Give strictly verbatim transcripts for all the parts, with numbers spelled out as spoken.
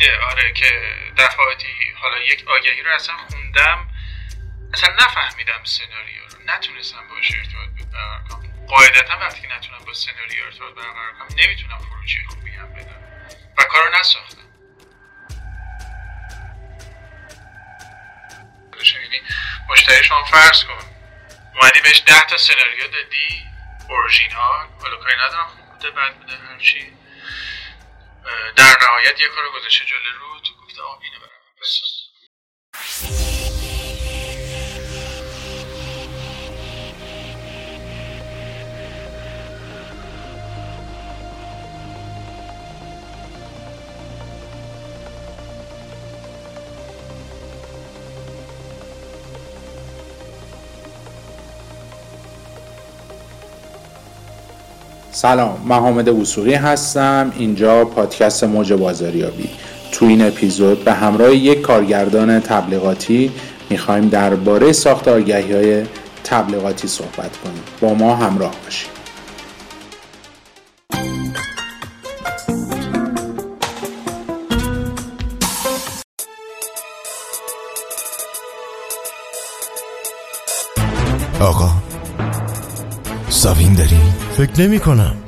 دیده آره که دفعاتی حالا یک آگهی رو اصلا خوندم اصلا نفهمیدم سناریو رو، نتونستم باشه ارتباط برقرار کنم. قاعدتا وقتی که نتونم با سناریو ارتباط برقرار کنم نمیتونم فروشی خوبی هم بدم و کارو نساختم. یعنی مشتری شما فرض کن اومدی بهش ده تا سناریو دادی اورجینال، حالا کاری ندارم خوب بوده بد بوده هر چی، در نهایت یه کارو گذاشته جلوی رو تو گفته آه اینو برام بساز. سلام، من حامد وثوقی هستم. اینجا پادکست موج بازاریابی. تو این اپیزود به همراه یک کارگردان تبلیغاتی میخوایم درباره ساخت آگهی‌های تبلیغاتی صحبت کنیم. با ما همراه باشید. آقا سابین داریم؟ فکر نمی کنم.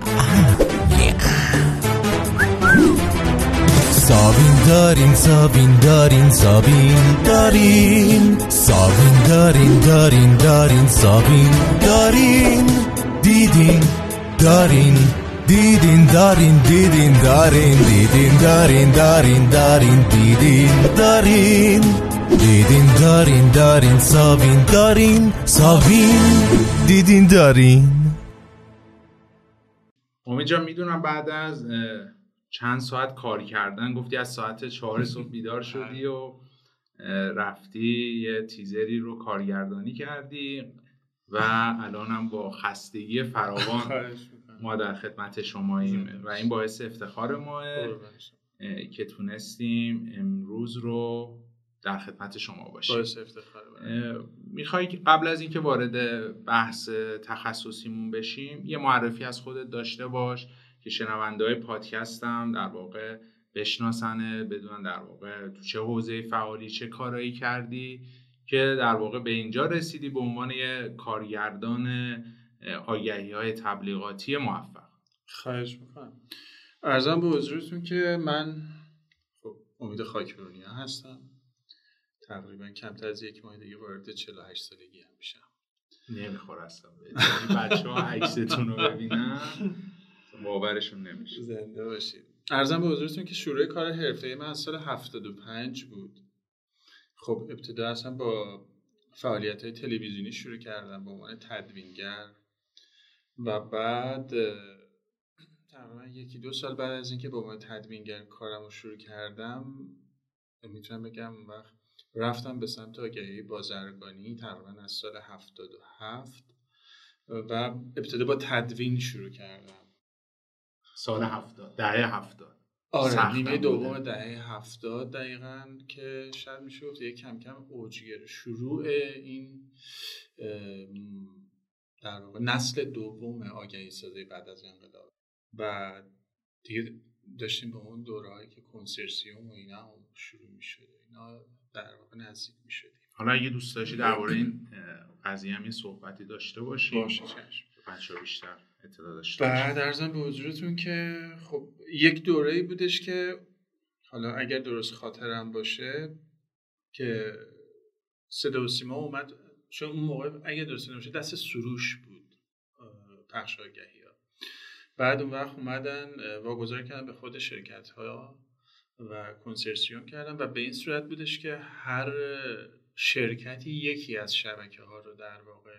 سابین داریم سابین داریم سابین داریم سابین داریم داریم داریم سابین داریم دیدین داریم دیدین داریم دیدین داریم دیدین داریم داریم داریم دیدین داریم دیدین داریم داریم سابین داریم سابین دیدین داریم. امید جان، میدونم بعد از چند ساعت کار کردن گفتی از ساعت چهار صبح بیدار شدی و رفتی یه تیزری رو کارگردانی کردی و الانم با خستگی فراوان ما در خدمت شماییم و این باعث افتخار ماه که تونستیم امروز رو در خدمت شما باشیم. باعث افتخار برام. میخوایی که قبل از اینکه وارد بحث تخصصیمون بشیم یه معرفی از خودت داشته باش که شنونده‌های پادکست هم در واقع بشناسنه، بدونن در واقع تو چه حوزه‌ای فعالی، چه کارایی کردی که در واقع به اینجا رسیدی به عنوان یه کارگردان آگهی‌های تبلیغاتی موفق. خواهش می‌کنم. عرضم به حضورتون که من خب امید خاکپورنیا هستم. تقریبا کمتر از یک ماه دیگه وارد چهل و هشت سالگی هم میشم. نمیخور اصلا بچه ها عکستون رو ببینن باورشون نمیشه. زنده باشید. عرضم به حضورتون که شروع کار حرفه‌ای من از سال هفتاد و پنج بود. خب ابتدا اصلا با فعالیت‌های تلویزیونی شروع کردم به عنوان تدوینگر و بعد تقریبا یکی دو سال بعد از اینکه به عنوان تدوینگر کارم رو شروع کردم میتونم بگم وقت رفتم به سمت آگهی بازرگانی تقریبا از سال هفتاد و هفت و ابتدا با تدوین شروع کردم. سال هفتاد، دهه هفتاد. آره، نیمه دوم دهه هفتاد دقیقاً که شاید میشه گفت یک کم کم اوج گرفت شروع این در واقع نسل دوم آگهی سازی بعد از انقلاب و دیگه داشتیم به اون دوره‌ای که کنسرسیوم و اینا شروع می‌شد. اینا در واقع نزدیک می‌شدیم. حالا اگه دوست داشتی درباره این قضیه هم یه صحبتی داشته باشیم باشه چشم. بچه‌ها بیشتر اطلاع داشته باشیم. بعد ارزم به حضورتون که خب یک دوره‌ای بودش که حالا اگر درست خاطرم باشه که صدا و سیما اومد، چون اون موقع اگه درست نمیشه دست سروش بود پخش آگهی‌ها. بعد اون وقت اومدن واگذار کردن به خود شرکت‌ها و کنسرسیوم کردم و به این صورت بودش که هر شرکتی یکی از شبکه‌ها رو در واقع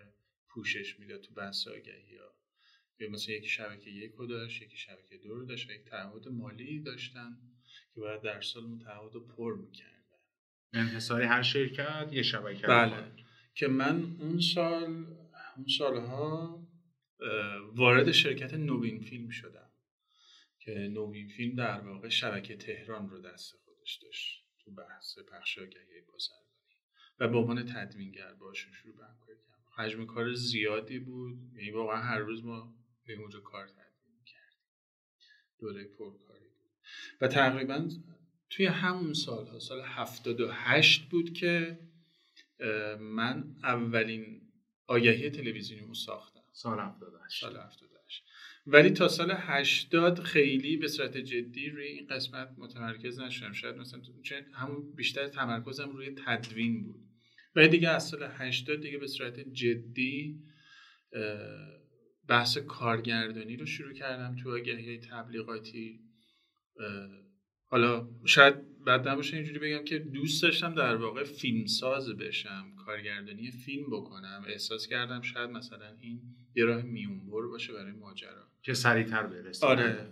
پوشش میداد تو بحث آگهی‌ها. مثلا یکی شبکه یک رو داشت، یکی شبکه دو رو داشت، یک تعهد مالی داشتن که باید در سال اون تعهد رو پر می‌کردن. انحصاری هر شرکت یه شبکه. بله. که من اون سال اون سال‌ها وارد شرکت نوین فیلم شدم. که نوین فیلم در واقع شبکه تهران رو دست خودش داشت تو بحث پخش آگهی بازرگانی و به عنوان تدوینگر باشون شروع به کار کردم. حجم کار زیادی بود، یعنی واقعا هر روز ما به اونجا کار تدوین می‌کردیم. دوره پرکاری بود و تقریبا توی همون سال سال هفتاد و هشت بود که من اولین آگهی تلویزیونیمو ساختم. سال هفتاد و هشت سال هفتاد و هشت. ولی تا سال هشتاد خیلی به صورت جدی روی این قسمت متمرکز نشدم، شاید مثلا چون همون بیشتر تمرکزم روی تدوین بود. بعد دیگه از سال هشتاد دیگه به صورت جدی بحث کارگردانی رو شروع کردم تو آگهی‌های تبلیغاتی. حالا شاید بد نباشه اینجوری بگم که دوست داشتم در واقع فیلمساز بشم، کارگردانی فیلم بکنم. احساس کردم شاید مثلا این یه راه میونبر باشه برای ماجرا که سریع‌تر برسه. آره.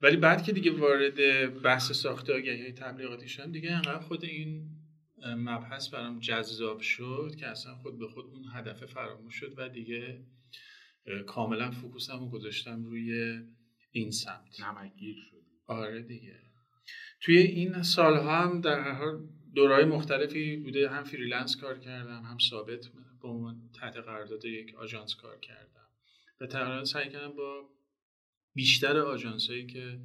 ولی بعد که دیگه وارد بحث ساخت آگهی‌های تبلیغاتی شدم، دیگه انقدر خود این مبحث برام جذاب شد که اصلا خود به خود اون هدف فراموش شد و دیگه کاملا فوکوسم رو گذاشتم روی این سمت. نمکگیر شد. آره دیگه. توی این سالها هم در هر حال دوره‌های مختلفی بوده، هم فریلنس کار کردم، هم ثابت به عنوان تحت قرارداد یک آژانس کار کردم و تقریبا سعی کردم با بیشتر آژانس‌هایی که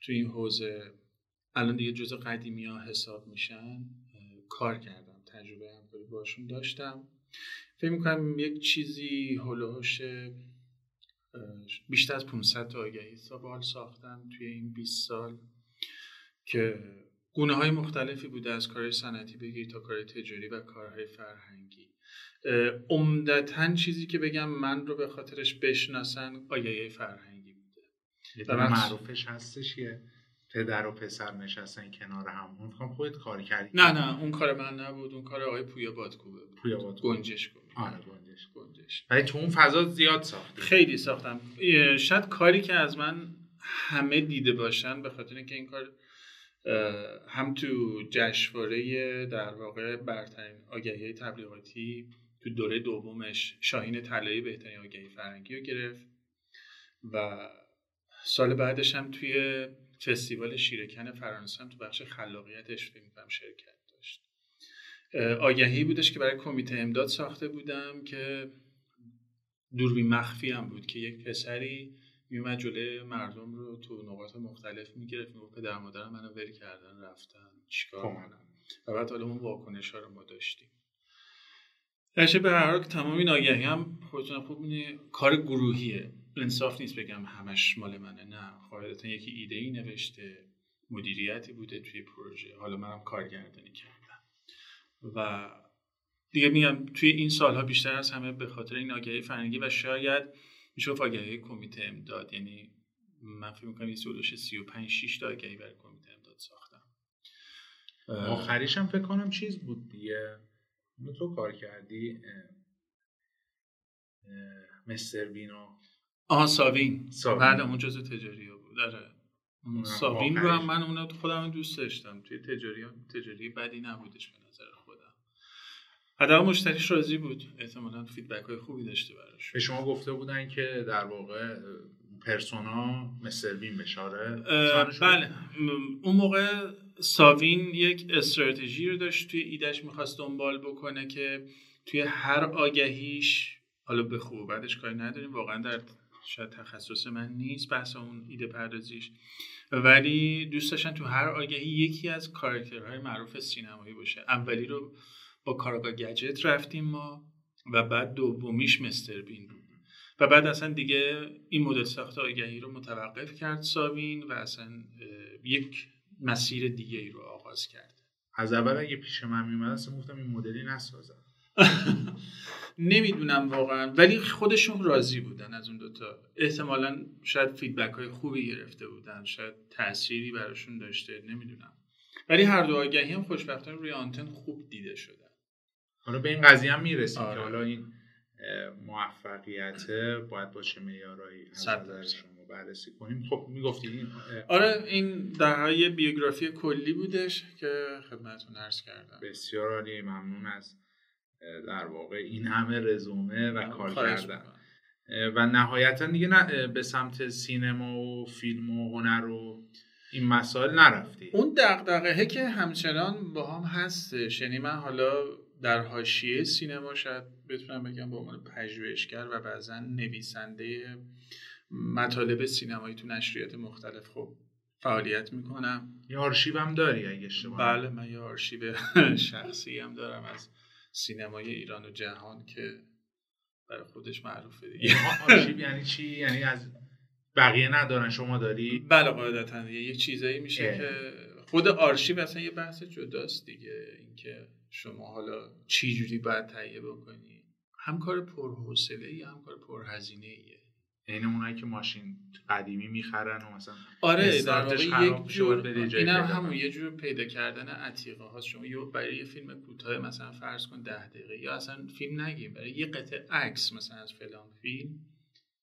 توی این حوزه الان دیگه جزء قدیمی‌ها حساب میشن کار کردم، تجربه هم باشون داشتم. فکر می‌کنم یک چیزی هولوش بیشتر از پانصد تا آگهی سال ساختم توی این بیست سال که گونه‌های مختلفی بوده، از کار صنعتی بگیر تا کار تجاری و کارهای فرهنگی. عمدتاً چیزی که بگم من رو به خاطرش بشناسن آگهی فرهنگی بوده. یه معروفش هستش که پدر و پسر نشستن کنار هم. اون فکر خودت کار کردی؟ نه نه، اون کار من نبود، اون کار آقای پویا بادکو بود. پویا بادکو گنجش بود. آره گنجش گنجش. ولی تو اون فضا زیاد ساختی. خیلی ساختم. شاید کاری که از من همه دیده باشن به خاطر اینکه این کار هم تو جشنواره در واقع برترین آگهی تبلیغاتی تو دوره دومش شاهین طلایی بهترین آگهی فرهنگی رو گرفت و سال بعدش هم توی فستیوال شیرکن فرانسه هم تو بخش خلاقیتش فکر می‌کنم شرکت داشت. آگهی بودش که برای کمیته امداد ساخته بودم که دوربین مخفی هم بود که یک پسری میومد جلوی مردم رو تو نقاط مختلف میگرفت، میگفت پدر مادرم منو ول کردن رفتن چیکار کنم. و بعد حالا اون واکنش‌ها رو ما داشتیم. باشه به هر حال تمام این آگهی هم خودتون خوب می‌بینید کار گروهیه. انصاف نیست بگم همش مال منه، نه، قاعدتا یکی ایده‌ای نوشته، مدیریتی بوده توی پروژه، حالا منم کارگردانی کردم و دیگه میگم توی این سالها بیشتر از همه به خاطر این آگهی فرهنگی و شاید میشه آگهی کمیته امداد، یعنی من فکر می‌کنم یه سولوش سی و پنج شش تا آگهی برای کمیته امداد ساختم. آخریش هم فکر کنم چیز بود دیگه، تو کار کردی مستر بینو. آها ساوین. بعد اون جزء تجاریه بود. آره. ساوین رو هم من اون خودم دوست داشتم. توی تجاری تجاری بدی نبودش به نظر خودم. آدم مشتریش راضی بود. احتمالاً فیدبک‌های خوبی داشته براش. به شما گفته بودن که در واقع پرسونا مستر بین بشاره. بله. اون موقع ساوین یک استراتژی رو داشت توی ایدهش می‌خواست دنبال بکنه که توی هر آگهیش، حالا به خوب بعدش کاری نداریم، واقعاً در شاید تخصص من نیست بحث اون ایده پردازیش، ولی دوست داشتن تو هر آگهی یکی از کاراکترهای معروف سینمایی باشه. اولی رو با کاراگاه گجت رفتیم ما و بعد دومیش مستر بین بود و بعد اصلا دیگه این مدل ساخت آگهی رو متوقف کرد ساوین و اصلا یک مسیر دیگه ای رو آغاز کرد. از اول اگه پیش من میمد اصلا گفتم این مدلی نسازم. نمیدونم واقعا، ولی خودشون راضی بودن از اون دوتا. احتمالا شاید فیدبک های خوبی گرفته بودن، شاید تأثیری براشون داشته، نمیدونم، ولی هر دو آگهی هم خوشبختانه روی آنتن خوب دیده شدن. حالا به این قضیه هم میرسیم که حالا این موفقیت باید با چه معیارهایی از نظر شما بررسی کنیم. خب میگفتید آره این درهای بیوگرافی کلی بودش که خدمتتون عرض کردم. بسیار عالی، ممنون از در واقع این همه رزومه و کار کردن و نهایتا دیگه نه به سمت سینما و فیلم و هنر و این مسائل نرفتی. اون دغدغه که همچنان با هم هستش، یعنی من حالا در حاشیه سینما شاید بتونم بگم به عنوان پژوهشگر و بعضا نویسنده مطالب سینمایی تو نشریات مختلف خب فعالیت میکنم. یه آرشیو هم داری اگه اشتباه؟ بله، من یه آرشیو شخصی هم دارم از سینمای ایران و جهان که برای خودش معروفه دیگه. آرشیو یعنی چی؟ یعنی از بقیه ندارن شما داری؟ بله قاعدتاً یه چیزایی میشه اه. که خود آرشیو اصلا یه بحث جداست دیگه، اینکه شما حالا چی جوری باید تهیه بکنی. همکار پرحوصله‌ای، همکار پرهزینه‌ای، این اونایی که ماشین قدیمی میخرن و مثلا آره در واقع یک جور اینم همون یه جور پیدا کردن عتیقه هاست. شما یه برای یه فیلم کوتاه مثلا فرض کن ده دقیقه یا اصلا فیلم نگیم، برای یه قطعه عکس مثلا از فلان فیلم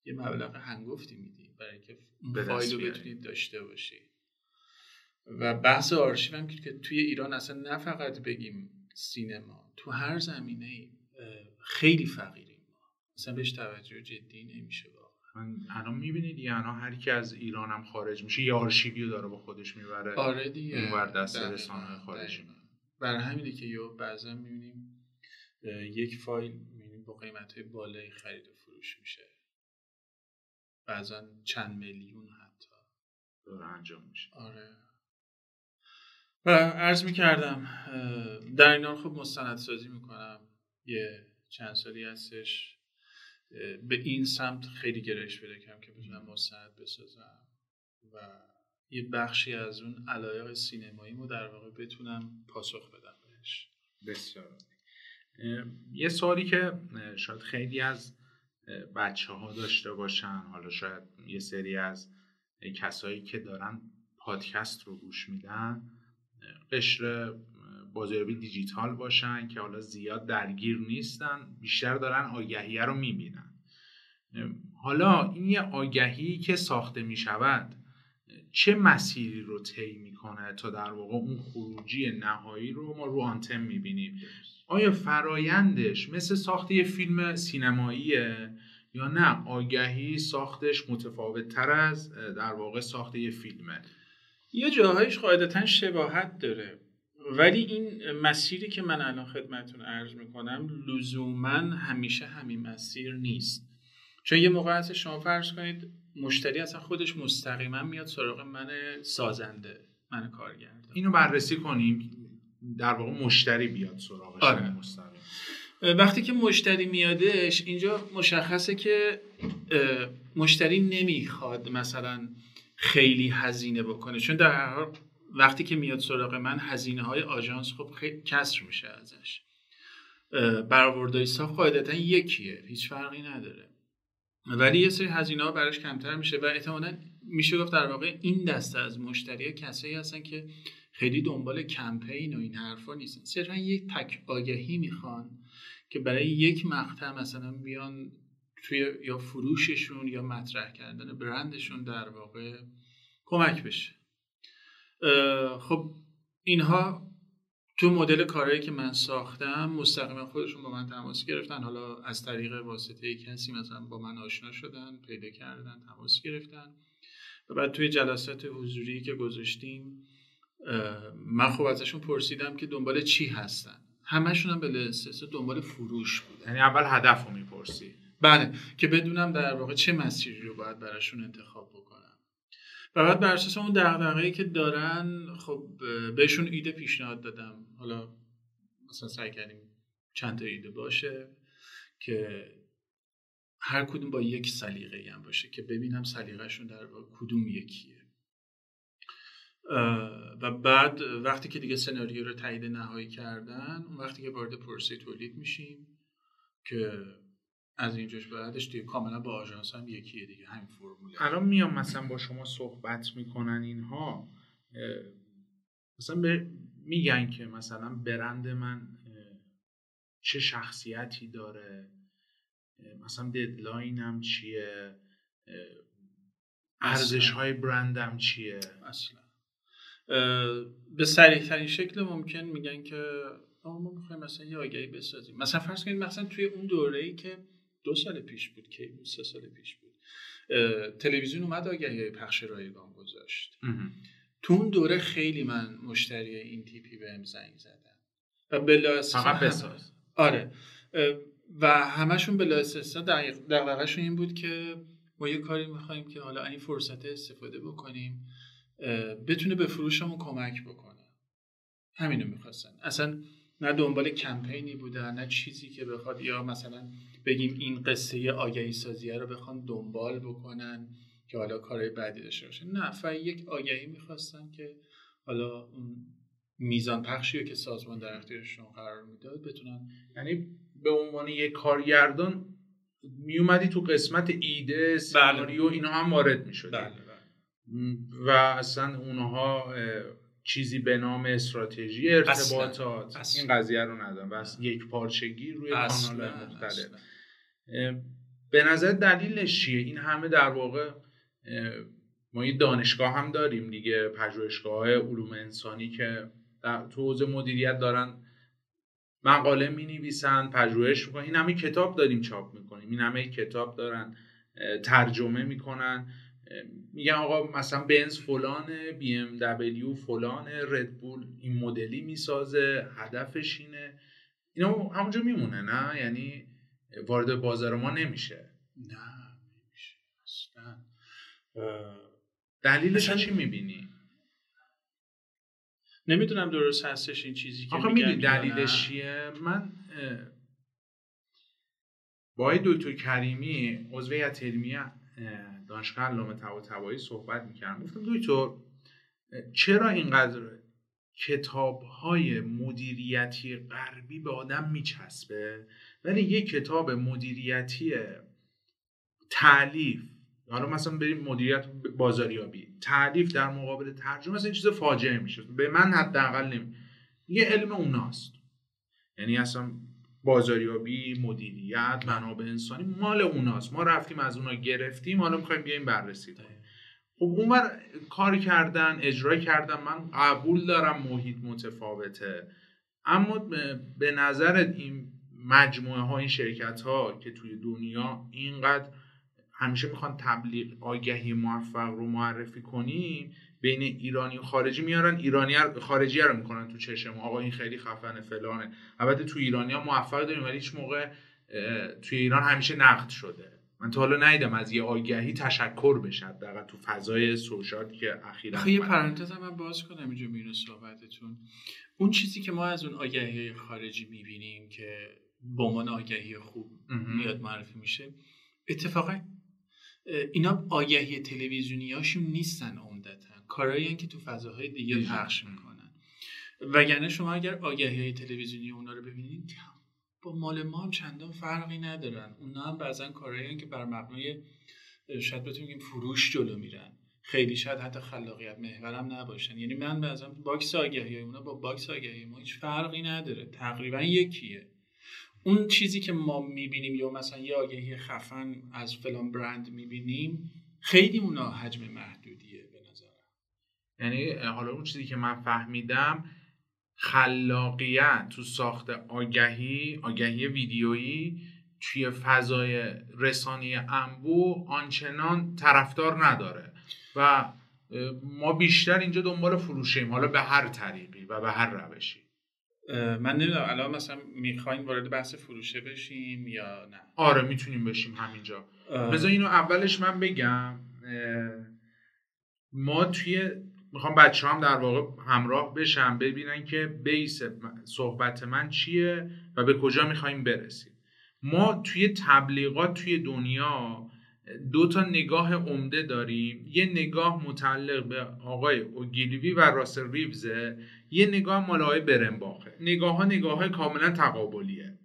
یه مبلغ هنگفتی میدی برای که فایلو بتونید داشته باشی. و بحث آرشیو هم که توی ایران اصلا نه فقط بگیم سینما، تو هر زمینه‌ای خیلی فقیریم، اصلا بهش توجه جدی نمیشه. الان میبینید یعنی هر کی از ایران هم خارج میشه یه آرشیویو داره با خودش میبره. آره دیگه، اونور دست رسانه‌های خارجی. برای همینه که یه بعضی میبینیم یک فایل میبینیم با قیمت‌های بالایی خرید و فروش میشه، بعضا چند میلیون حتی داره انجام میشه. آره و عرض میکردم در اینا خب مستندسازی میکنم، یه چند سالی هستش به این سمت خیلی گرایش پیدا کردم که بتونم مستند بسازم و یه بخشی از اون علایق سینماییمو در واقع بتونم پاسخ بدم بهش. بسیار. یه سوالی که شاید خیلی از بچه‌ها داشته باشن، حالا شاید یه سری از کسایی که دارن پادکست رو گوش میدن قشر بازاریابی دیجیتال باشن که حالا زیاد درگیر نیستن، بیشتر دارن آگهی رو میبینن. حالا این یه آگهی که ساخته میشود چه مسیری رو طی میکنه تا در واقع اون خروجی نهایی رو ما رو آنتن میبینیم؟ آیا فرایندش مثل ساخت یه فیلم سینماییه یا نه آگهی ساختش متفاوت تر از در واقع ساخت یه فیلمه؟ یه جاهایش قاعدتا شباهت داره، ولی این مسیری که من الان خدمتتون عرض میکنم لزومن همیشه همین مسیر نیست. چون یه موقع هست شما فرض کنید مشتری اصلا خودش مستقیما میاد سراغ من سازنده، من کارگردان. اینو بررسی کنیم، در واقع مشتری بیاد سراغش. آره. مستقیم وقتی که مشتری میادش اینجا مشخصه که مشتری نمیخواد مثلا خیلی هزینه بکنه، چون در هر حال وقتی که میاد سراغ من هزینه های آژانس خب کسر میشه ازش. برآوردهای صاف قاعدتا یکیه، هیچ فرقی نداره، ولی یه سری هزینه ها براش کمتر میشه و احتمالاً میشه گفت در واقع این دسته از مشتری کسایی هستن که خیلی دنبال کمپین و این حرفا نیستن، صرفا یک تک آگهی میخوان که برای یک مقطع مثلا بیان توی یا فروششون یا مطرح کردن برندشون در واقع کمک بشه. خب اینها تو مدل کارهایی که من ساختم مستقیما خودشون با من تماس گرفتن، حالا از طریق واسطه کسی مثلا با من آشنا شدن، پیدا کردن، تماس گرفتن و بعد توی جلسات حضوری که گذاشتیم من خب ازشون پرسیدم که دنبال چی هستن. همشون هم به لحاظ دنبال فروش بود. یعنی اول هدفو میپرسی؟ بله، که بدونم در واقع چه مسیری رو باید براشون انتخاب بکنم و بعد بر اساس اون دغدغه‌ای که دارن خب بهشون ایده پیشنهاد دادم. حالا مثلا سعی کردیم چند تا ایده باشه که هر کدوم با یک سلیقه‌ای هم باشه که ببینم سلیقه‌شون در کدوم یکیه. و بعد وقتی که دیگه سناریو رو تایید نهایی کردن، اون وقتی که وارد پروسه تولید میشیم که از اینجاش بعدش دیگه کاملا با آژانس هم یکیه دیگه، همین فرموله. الان میام مثلا با شما صحبت میکنن اینها، مثلا به میگن که مثلا برند من چه شخصیتی داره، مثلا ددلاینم چیه، ارزش های برندم چیه؟ اصلا به صریح ترین شکل ممکن میگن که آقا ما میخوایم مثلا یه آگهی بسازیم. مثلا فرض کنید مثلا توی اون دوره‌ای که دو سال پیش بود، که سه سال پیش بود، تلویزیون اومد آگهی‌های پخش رایگان گذاشت. تو اون دوره خیلی من مشتری این تیپی بهم زنگ زدن و بلا فقط بساز. آره و همشون بلا استثنا دغدغه‌شون این بود که ما یه کاری می‌خوایم که حالا این فرصت استفاده بکنیم بتونه به فروشمون کمک بکنه. همینو میخواستن. اصلا نه دنبال کمپینی بودن، نه چیزی که بخواد یا مثلا بگیم این قصه آگهی سازیه رو بخوان دنبال بکنن که حالا کارهای بعدی داشته باشن. نه، فقط یک آگهی میخواستن که حالا اون میزان پخشی رو که سازمان در اختیارشون قرار میداد بتونن، یعنی به عنوان یک کارگردان میومدی تو قسمت ایده، سیناریو، اینا هم وارد میشدی. بله بله. و اصلا اونها چیزی به نام استراتژی ارتباطات اصلا. این قضیه رو ندارم و یک پارچگی روی کانال‌های مختلف. به نظر دلیلش چیه؟ این همه در واقع ما یه دانشگاه هم داریم دیگه، پژوهشگاه‌های علوم انسانی که تو حوزه مدیریت دارن مقاله می‌نویسن، پژوهش می‌کنن. این همه کتاب داریم چاپ می‌کنیم، این همه کتاب دارن ترجمه می‌کنن، میگن آقا مثلا بنز فلانه، بی ام دبلیو فلانه، ردبول این مدلی میسازه، هدفش اینه. اینا همونجا میمونه، نه؟ یعنی وارد بازار ما نمیشه. نه نمیشه اصلا. دلیلش چی میبینی؟ نمیدونم درست هستش این چیزی که آخه میدونی دلیلش چیه؟ من با دکتر کریمی عضو هیئت علمی دانشگاه علامه طباطبایی صحبت میکردم، گفتم دکتر چرا اینقدر کتاب‌های مدیریتی غربی به آدم میچسبه ولی یه کتاب مدیریتی تالیف، حالا مثلا بریم مدیریت بازاریابی، تالیف در مقابل ترجمه مثلا چیز فاجعه میشه؟ به من حداقل نمی یه علم اوناست، یعنی اصلا بازاریابی، مدیریت، منابع انسانی مال اوناست، ما رفتیم از اونا گرفتیم، حالا می‌خوایم بیایم بررسی کنیم. خب اونور کار کردن، اجرا کردن، من قبول دارم محیط متفاوته، اما به نظرت این مجموعه ها، این شرکت ها که توی دنیا اینقدر همیشه میخوان تبلیغ آگهی موفق رو معرفی کنیم، بین ایرانی و خارجی میارن، ایرانی خارجی رو میکنن تو چشم، آقا این خیلی خفنه فلانه. البته تو ایرانی ها موفق داریم ولی هیچ موقع توی ایران همیشه نقد شده. من تا حالا ندیدم از یه آگهی تشکر بشه دقیقا تو فضای سوشال که اخیراً. آخه یه پرانتز هم من باز کنم اینجا میونه صحبتتون. اون چیزی که ما از اون آگهی خارجی میبینیم که به عنوان آگهی خوب میاد معرفی میشه، اتفاقا اینا آگهی تلویزیونیاشون نیستن، عمدتا کارهایی که تو فضاهای دیگه پخش میکنن. وگرنه شما اگر آگهی‌های تلویزیونی اونا رو ببینید با مال ما هم چندان فرقی ندارن. اونا هم بعضن کارهایی که بر مبنای شاید بتونیم فروش جلو میرن، خیلی شاید حتی خلاقیت محورم نباشن. یعنی من بعضن باکس آگهی‌های اونا با باکس آگهی ما هیچ فرقی نداره، تقریبا یکیه. اون چیزی که ما میبینیم یا مثلا یه آگهی خفن از فلان برند میبینیم، خیلی اونا حجم محدودیه به نظرم. یعنی حالا اون چیزی که من فهمیدم، خلاقیت تو ساخت آگهی، آگهی ویدیویی توی فضای رسانی انبو آنچنان طرفدار نداره و ما بیشتر اینجا دنبال فروشیم، حالا به هر طریقی و به هر روشی. من نمیدونم الان مثلا میخوایم وارد بحث فروشه بشیم یا نه؟ آره میتونیم بشیم همینجا. بذار اینو اولش من بگم، ما توی میخوام بچه هم در واقع همراه بشن ببینن که بیس صحبت من چیه و به کجا میخوایم برسیم. ما توی تبلیغات توی دنیا دو تا نگاه عمده داریم، یه نگاه متعلق به آقای اوگیلوی و راسل ریوزه، یه نگاه مال آقای برنباخه. نگاه ها نگاه های کاملا تقابلیه.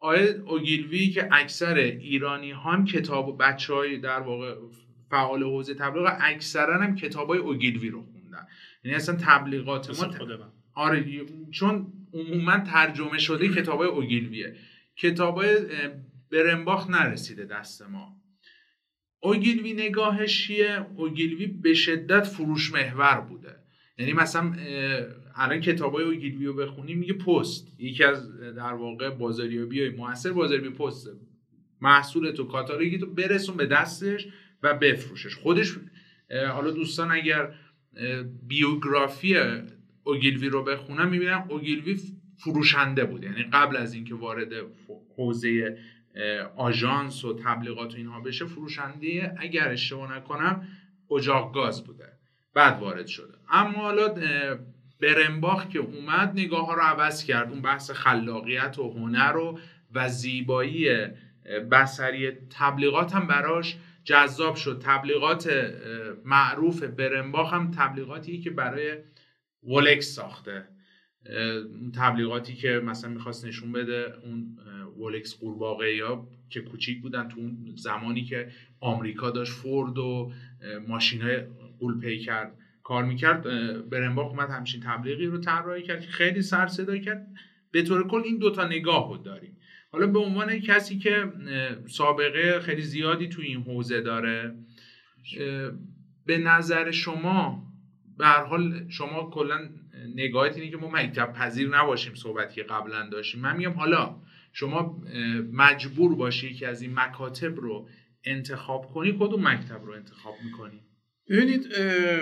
آقای اوگیلوی که اکثر ایرانی هم کتاب و بچه های در واقع فعال حوزه تبلیغ اکثرا هم کتاب های اوگیلوی رو خوندن، یعنی اصلا تبلیغات ما تب... آره، چون عموما ترجمه شده کتاب های اوگیلویه، کتاب های برنباخ نرسیده دست ما. اوگیلوی نگاهش چیه؟ اوگیلوی به شدت فروش محور بوده، یعنی مثلا الان کتابای اوگیلوی رو بخونیم میگه پست، یکی از در واقع بازاریابی‌های موثر بازاریابی پست، محصول تو کاتالوگ تو برسون به دستش و بفروشش. خودش حالا دوستان اگر بیوگرافی اوگیلوی رو بخونن میبینن اوگیلوی فروشنده بود، یعنی قبل از اینکه وارد حوزه آژانس و تبلیغات و اینها بشه فروشنده، اگر اشتباه نکنم اجاق گاز بوده. بعد وارد شده. اما حالا برنباخ که اومد نگاه ها رو عوض کرد، اون بحث خلاقیت و هنر و و زیبایی بصری تبلیغات هم براش جذاب شد. تبلیغات معروف برنباخ هم تبلیغاتی که برای ولکس ساخته، اون تبلیغاتی که مثلا میخواست نشون بده اون ولکس قورباغه یا که کوچیک بودن تو اون زمانی که آمریکا داشت فورد و ماشین‌های قول‌پیکر کار میکرد، برنباخ اومد همچین تبلیغی رو طراحی کرد که خیلی سر صدا کرد. به طور کل این دوتا نگاه رو داریم. حالا به عنوان کسی که سابقه خیلی زیادی تو این حوزه داره، به نظر شما به هر حال شما کلا نگاهت اینه که ما مکتب پذیر نباشیم، صحبتی که قبلا داشتیم. من میگم حالا شما مجبور باشی که از این مکاتب رو انتخاب کنی، کدوم مکتب رو انتخاب میکنی؟ ببینید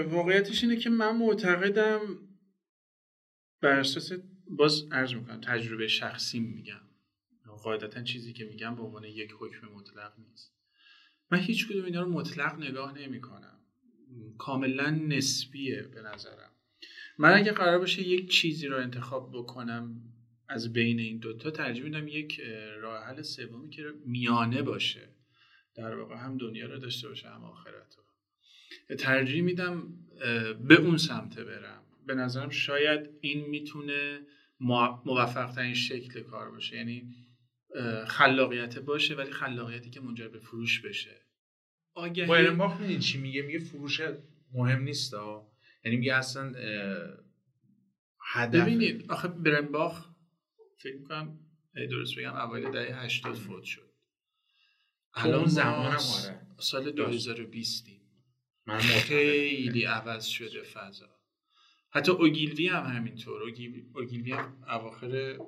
واقعیتش اینه که من معتقدم بر اساس، باز عرض میکنم تجربه شخصی میگم، قاعدتا چیزی که میگم به عنوان یک حکم مطلق نیست. من هیچ کدوم اینا رو مطلق نگاه نمی کنم، کاملا نسبیه به نظرم. من اگه قرار باشه یک چیزی رو انتخاب بکنم از بین این دوتا، ترجیح میدم یک راه حل سومی که میانه باشه، در واقع هم دنیا رو داشته باشه هم آخرت رو، ترجیح میدم به اون سمت برم. به نظرم شاید این میتونه موفق ترین شکل کار باشه، یعنی خلاقیت باشه ولی خلاقیتی که منجر به فروش بشه. آگهی برنباخ میدین چی میگه؟ میگه فروش مهم نیست ها، یعنی میگه اصلا هدف. ببینید آخه برنباخ فکر میکنم درست بگم اوایل دهه هشتاد فوت شد، الان زمانم آره سال دو هزار و بیست من خیلی عوض شده فضا. حتی اوگیلوی هم همینطور، اوگیلوی هم اواخر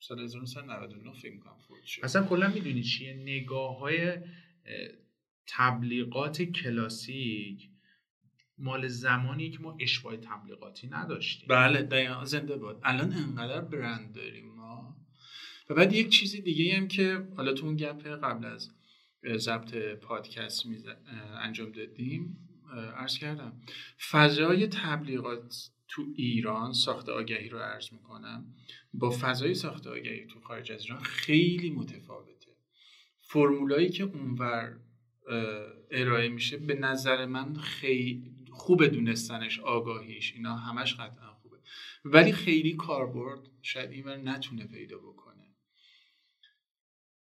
سال نود و نه فکر میکنم فوت شد. اصلا کلا میدونی چیه نگاه های تبلیغات کلاسیک مال زمانی که ما اشباع تبلیغاتی نداشتیم. بله دقیقاً، زنده باد. الان انقدر برند داریم ما. و بعد یک چیز دیگه هم که حالا تو اون گپ قبل از ضبط پادکست انجام دادیم عرض کردم، فضای تبلیغات تو ایران، ساخت آگهی رو عرض میکنم، با فضای ساخت آگهی تو خارج از ایران خیلی متفاوته. فرمولایی که اونور ارائه میشه به نظر من خیلی خوبه، دونستنش، آگاهیش، اینا همش قطعا خوبه، ولی خیلی کاربرد شاید اینور نتونه پیدا بکنه.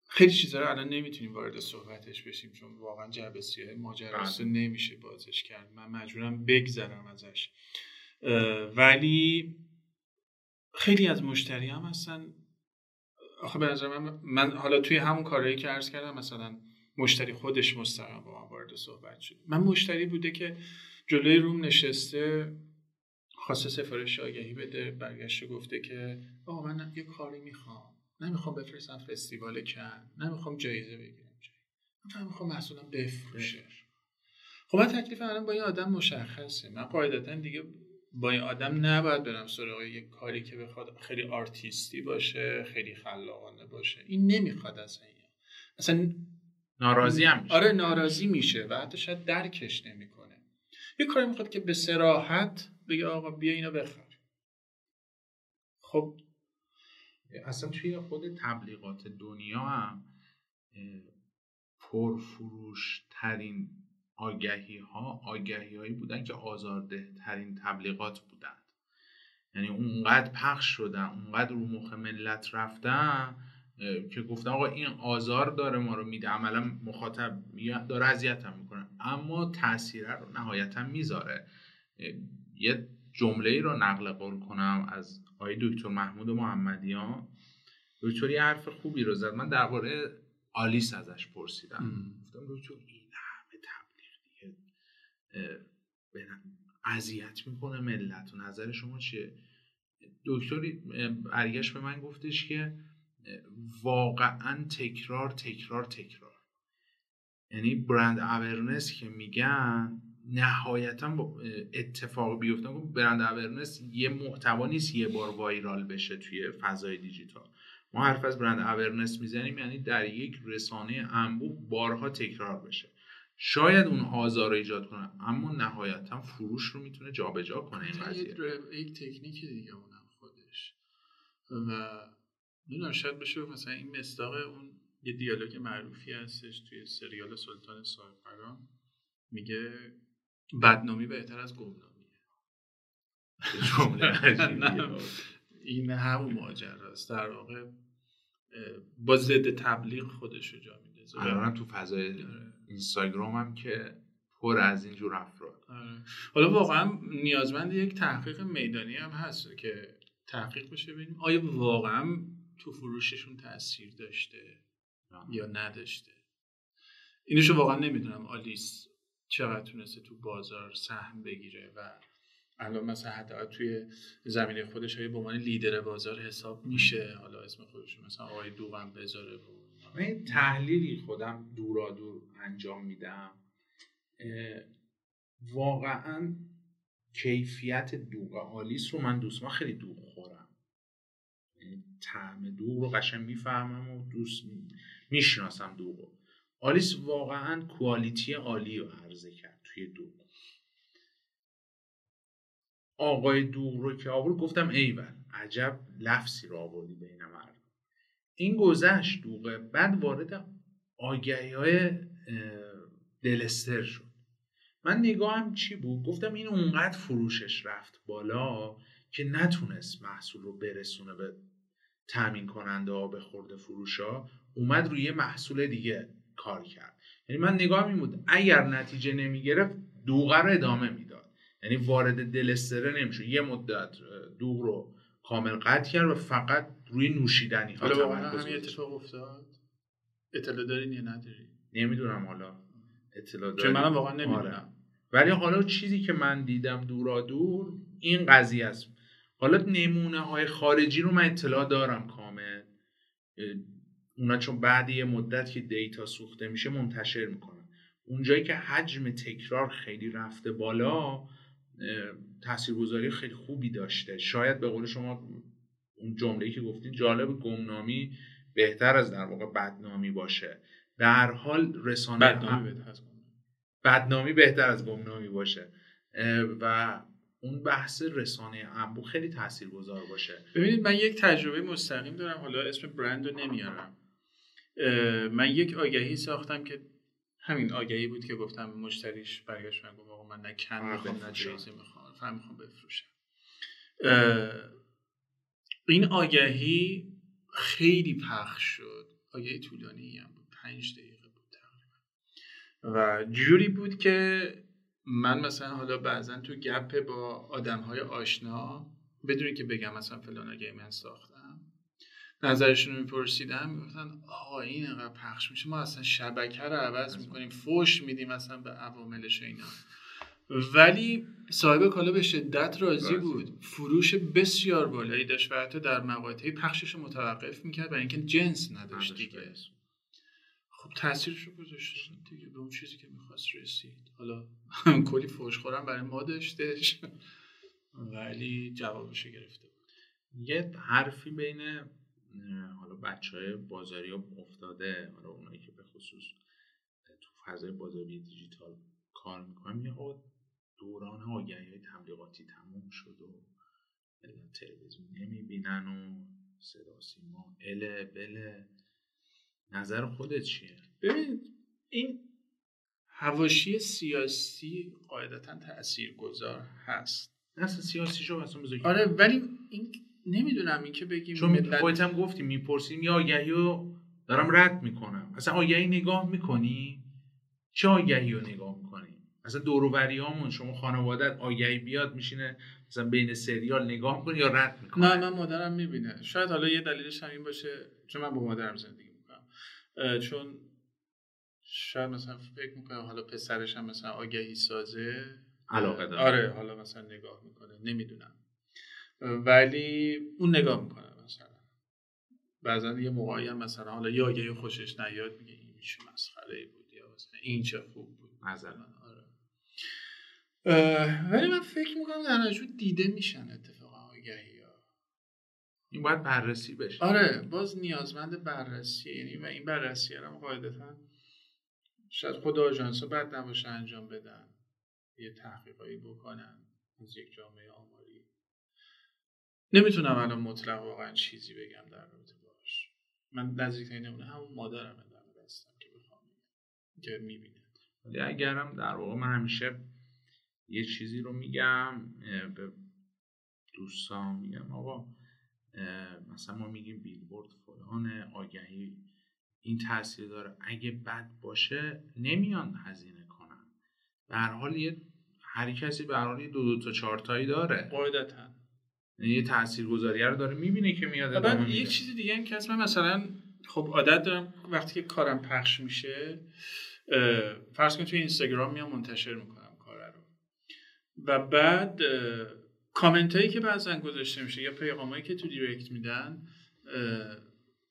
خیلی چیزا رو الان نمیتونیم وارد صحبتش بشیم چون واقعا جعبه سیاه ماجراست، نمیشه بازش کرد، من مجبورم بگذرم ازش. ولی خیلی از مشتری هم هستن، آخه به نظر من, من حالا توی همون کارهایی که عرض کردم، مثلا مشتری خودش مستقیما با من وارد صحبت شد. من مشتری بوده که جلوی روم نشسته، خواسته سفارش آگهی بده، برگشته گفته که آقا من یه کاری میخوام، نمیخوام بفرستم فستیوال کن، نمیخوام جایزه بگیرم، من میخوام محصولم بفروشه. خب من تکلیف من با این آدم مشخصه، من قاعدتا دیگه با این آدم نباید برم سراغ یک کاری که بخواد خیلی آرتیستی باشه، خیلی خلاقانه باشه. این نمیخواد اصلا اصلا ناراضی هم میشه. آره ناراضی میشه و حتی شاید درکش نمیکنه. یه کاری میخواد که به صراحت بگه آقا بیا اینو بخر. خب اصلا توی خود تبلیغات دنیا هم پرفروش ترین آگهی ها آگهی هایی بودن که آزارده ترین تبلیغات بودن، یعنی اونقدر پخش شدن، اونقدر رو مخ ملت رفتن که گفتن آقا این آزار داره ما رو میده، عملا مخاطب داره اذیتم میکنه، اما تأثیره رو نهایتا میذاره. یه جمله ای رو نقل قول کنم از آقای دکتر محمود محمدیان، دکتر یه حرف خوبی رو زد، من درباره آلیس ازش پرسیدم، گفتم دکتر این همه تبلیغ دیگه اذیت میکنه ملت و نظر شما چیه؟ دکتری برگشت به من گفتش که واقعا تکرار تکرار تکرار، یعنی برند اورنس که میگن نهایتا اتفاق بیفتن که برند اورنس یه محتوا نیست یه بار وایرال بشه توی فضای دیجیتال. ما حرف از برند اورنس میزنیم یعنی در یک رسانه انبوه بارها تکرار بشه. شاید اون آزار رو ایجاد کنه، اما نهایتا فروش رو میتونه جابجا کنه این قضیه. یک تکنیک دیگه اونم خودش و نمیدونم شاید بشه مثلا این مصداق اون یه دیالوگ معروفی هستش توی سریال سلطان صاحبقرا، میگه بدنامی بهتر از گمنامیه. جمله عجیبیه. این همون ماجراست در واقع، با ضد تبلیغ خودش رو جا میندازه. الان تو فضای اینستاگرام هم که پر از اینجور افراد. حالا واقعا نیازمند یک تحقیق میدانی هم هست که تحقیق بشه ببینیم آیا واقعا تو فروششون تأثیر داشته آه. یا نداشته. اینوشو واقعا نمیدونم آلیس چقدر تونسته تو بازار سهم بگیره و الان مثلا حتی توی زمینه خودش های به عنوان لیدر بازار حساب میشه. حالا اسم خودش مثلا آقای دوغم بذاره. من تحلیلی خودم دورا دور انجام میدم. واقعا کیفیت دوغ آلیس رو من دوست، من خیلی دوغ خورم، طعم دوغ رو قشنگ میفهمم و دوست میشناسم دوغ رو. آلیس واقعا کوالیتی عالی رو عرضه کرد توی دوغ. آقای دوغ رو که آورد گفتم ایول عجب لفظی رو آوردی بین مردم. این گذشت دوغه، بعد وارد آگهی های دلستر شد. من نگاهم چی بود؟ گفتم این اونقدر فروشش رفت بالا که نتونست محصول رو برسونه به تامین کننده ها، به خورده فروش ها، اومد روی محصول دیگه کار کرد. یعنی من نگاهم این بود اگر نتیجه نمی گرفت دوغه رو ادامه می، یعنی وارد دلستره نمیشه. یه مدت دوغ رو کامل قطع کرد و فقط روی نوشیدنی ها تمرکز گذاشت. حالا همین اتفاق افتاد. اطلاع دارین یا نداری؟ نمیدونم حالا. اطلاع دارین؟ چون منم واقعا نمیدونم. آره. ولی حالا چیزی که من دیدم دورا دور این قضیه است. حالا نمونه های خارجی رو من اطلاع دارم کامل. اونا چون بعد یه مدت که دیتا سوخته میشه منتشر میکنن. اونجایی که حجم تکرار خیلی رفته بالا تاثیرگذاری خیلی خوبی داشته. شاید به قول شما اون جمله‌ای که گفتین جالب، گمنامی بهتر از در واقع بدنامی باشه. در حال رسانه بدنامی بهتر از گمنامی. بدنامی بهتر از گمنامی باشه و اون بحث رسانه انبو خیلی تاثیرگذار باشه. ببینید من یک تجربه مستقیم دارم، حالا اسم برند رو نمیارم. من یک آگهی ساختم که همین آگهی بود که گفتم مشتریش برگشت من گفت آقا من نه کن میخوام نه جایزه میخوام فهم میخوام بفروشم. این آگهی خیلی پخش شد، آگهی طولانی هم بود، پنج دقیقه بود تقریبا و جوری بود که من مثلا حالا بعضن تو گپ با آدمهای آشنا بدونی که بگم مثلا فلان آگهی من ساختم نظرشون رو میپرسیدم، میگفتن آقا این انقدر پخش میشه ما اصلا شبکه رو عوض میکنیم، فوش میدیم اصلا به عواملش اینا. ولی صاحب کالا به شدت راضی بود، فروش بسیار بالایی داشت و حتی در مقاطعی پخشش رو متوقف میکرد برای اینکه جنس نداشت دیگه. خب تاثیرش رو گذاشت دیگه، به اون چیزی که میخواست رسید. حالا کلی فوش خورم برای ما داشتش ولی جوابش رو گرفته. یه حرفی بین حالا بچهای بازاریاب افتاده، حالا اونایی که به خصوص تو فضای بازاریابی دیجیتال کار میکنن، یه دوران آگهی‌های تبلیغاتی تموم شد و تلویزیون نمیبینن و صدا سیما اله بله. نظر خودت چیه؟ ببین این حواشی سیاسی قاعدتاً تاثیرگذار هست. اصلا سیاسی شو اصلا بزرگی. آره ولی این نمیدونم این که بگیم چون ملت... خودت هم گفتی میپرسیم یا آگهی رو دارم رد میکنم. اصلا آگهی نگاه میکنی؟ چه آگهی رو نگاه میکنی؟ اصلا دور و بریامون شما خانواده‌ات آگهی بیاد میشینه مثلا بین سریال نگاه میکنی یا رد میکنی؟ نه من مادرم میبینه. شاید حالا یه دلیلش همین باشه چون من با مادرم زندگی میکنم، چون شاید مثلا فکر میکنم حالا پسرش هم مثلا آگهی سازه علاقه داره. آره حالا مثلا نگاه میکنه نمیدونم، ولی اون نگاه میکنه مثلا بعضا یه موقعی هم مثلا حالا یا آگهی خوشش نیاد میگه این چه مسخره‌ای بود یا مثلا این چه خوب بود مثلا. آره ولی من فکر میکنم در وجود دیده میشن اتفاقا آگهی ها، این باید بررسی بشه. آره باز نیازمند بررسی، یعنی و این بررسی هم قاعدتاً شاید خود آژانس‌ها بد نباشه انجام بدن، یه تحقیقایی بکنن از یک جامعه آماری. نمیتونم الان مطلق واقعا چیزی بگم در رابطه باش. من نزدیکترین نمونه همون مادرمه در دستم که بخوام که میبینه. ولی اگرم در واقع من همیشه یه چیزی رو میگم به دوستان، میگم آقا مثلا ما میگیم بیلبورد فلان آگهی این تاثیر داره، اگه بد باشه نمیان هزینه کنن. به هر حال یه هر کسی به هر حال یه دو دو تا چهار تایی داره قاعدتا، یعنی یه تاثیرگذاری رو داره میبینه که میاد ادامه میده. یه چیز دیگه هم که من مثلا خب عادت دارم وقتی که کارم پخش میشه، فرض کن توی اینستاگرام میام منتشر میکنم کار رو و بعد کامنت هایی که بعضن گذاشته میشه یا پیغام هایی که تو دایرکت میدن،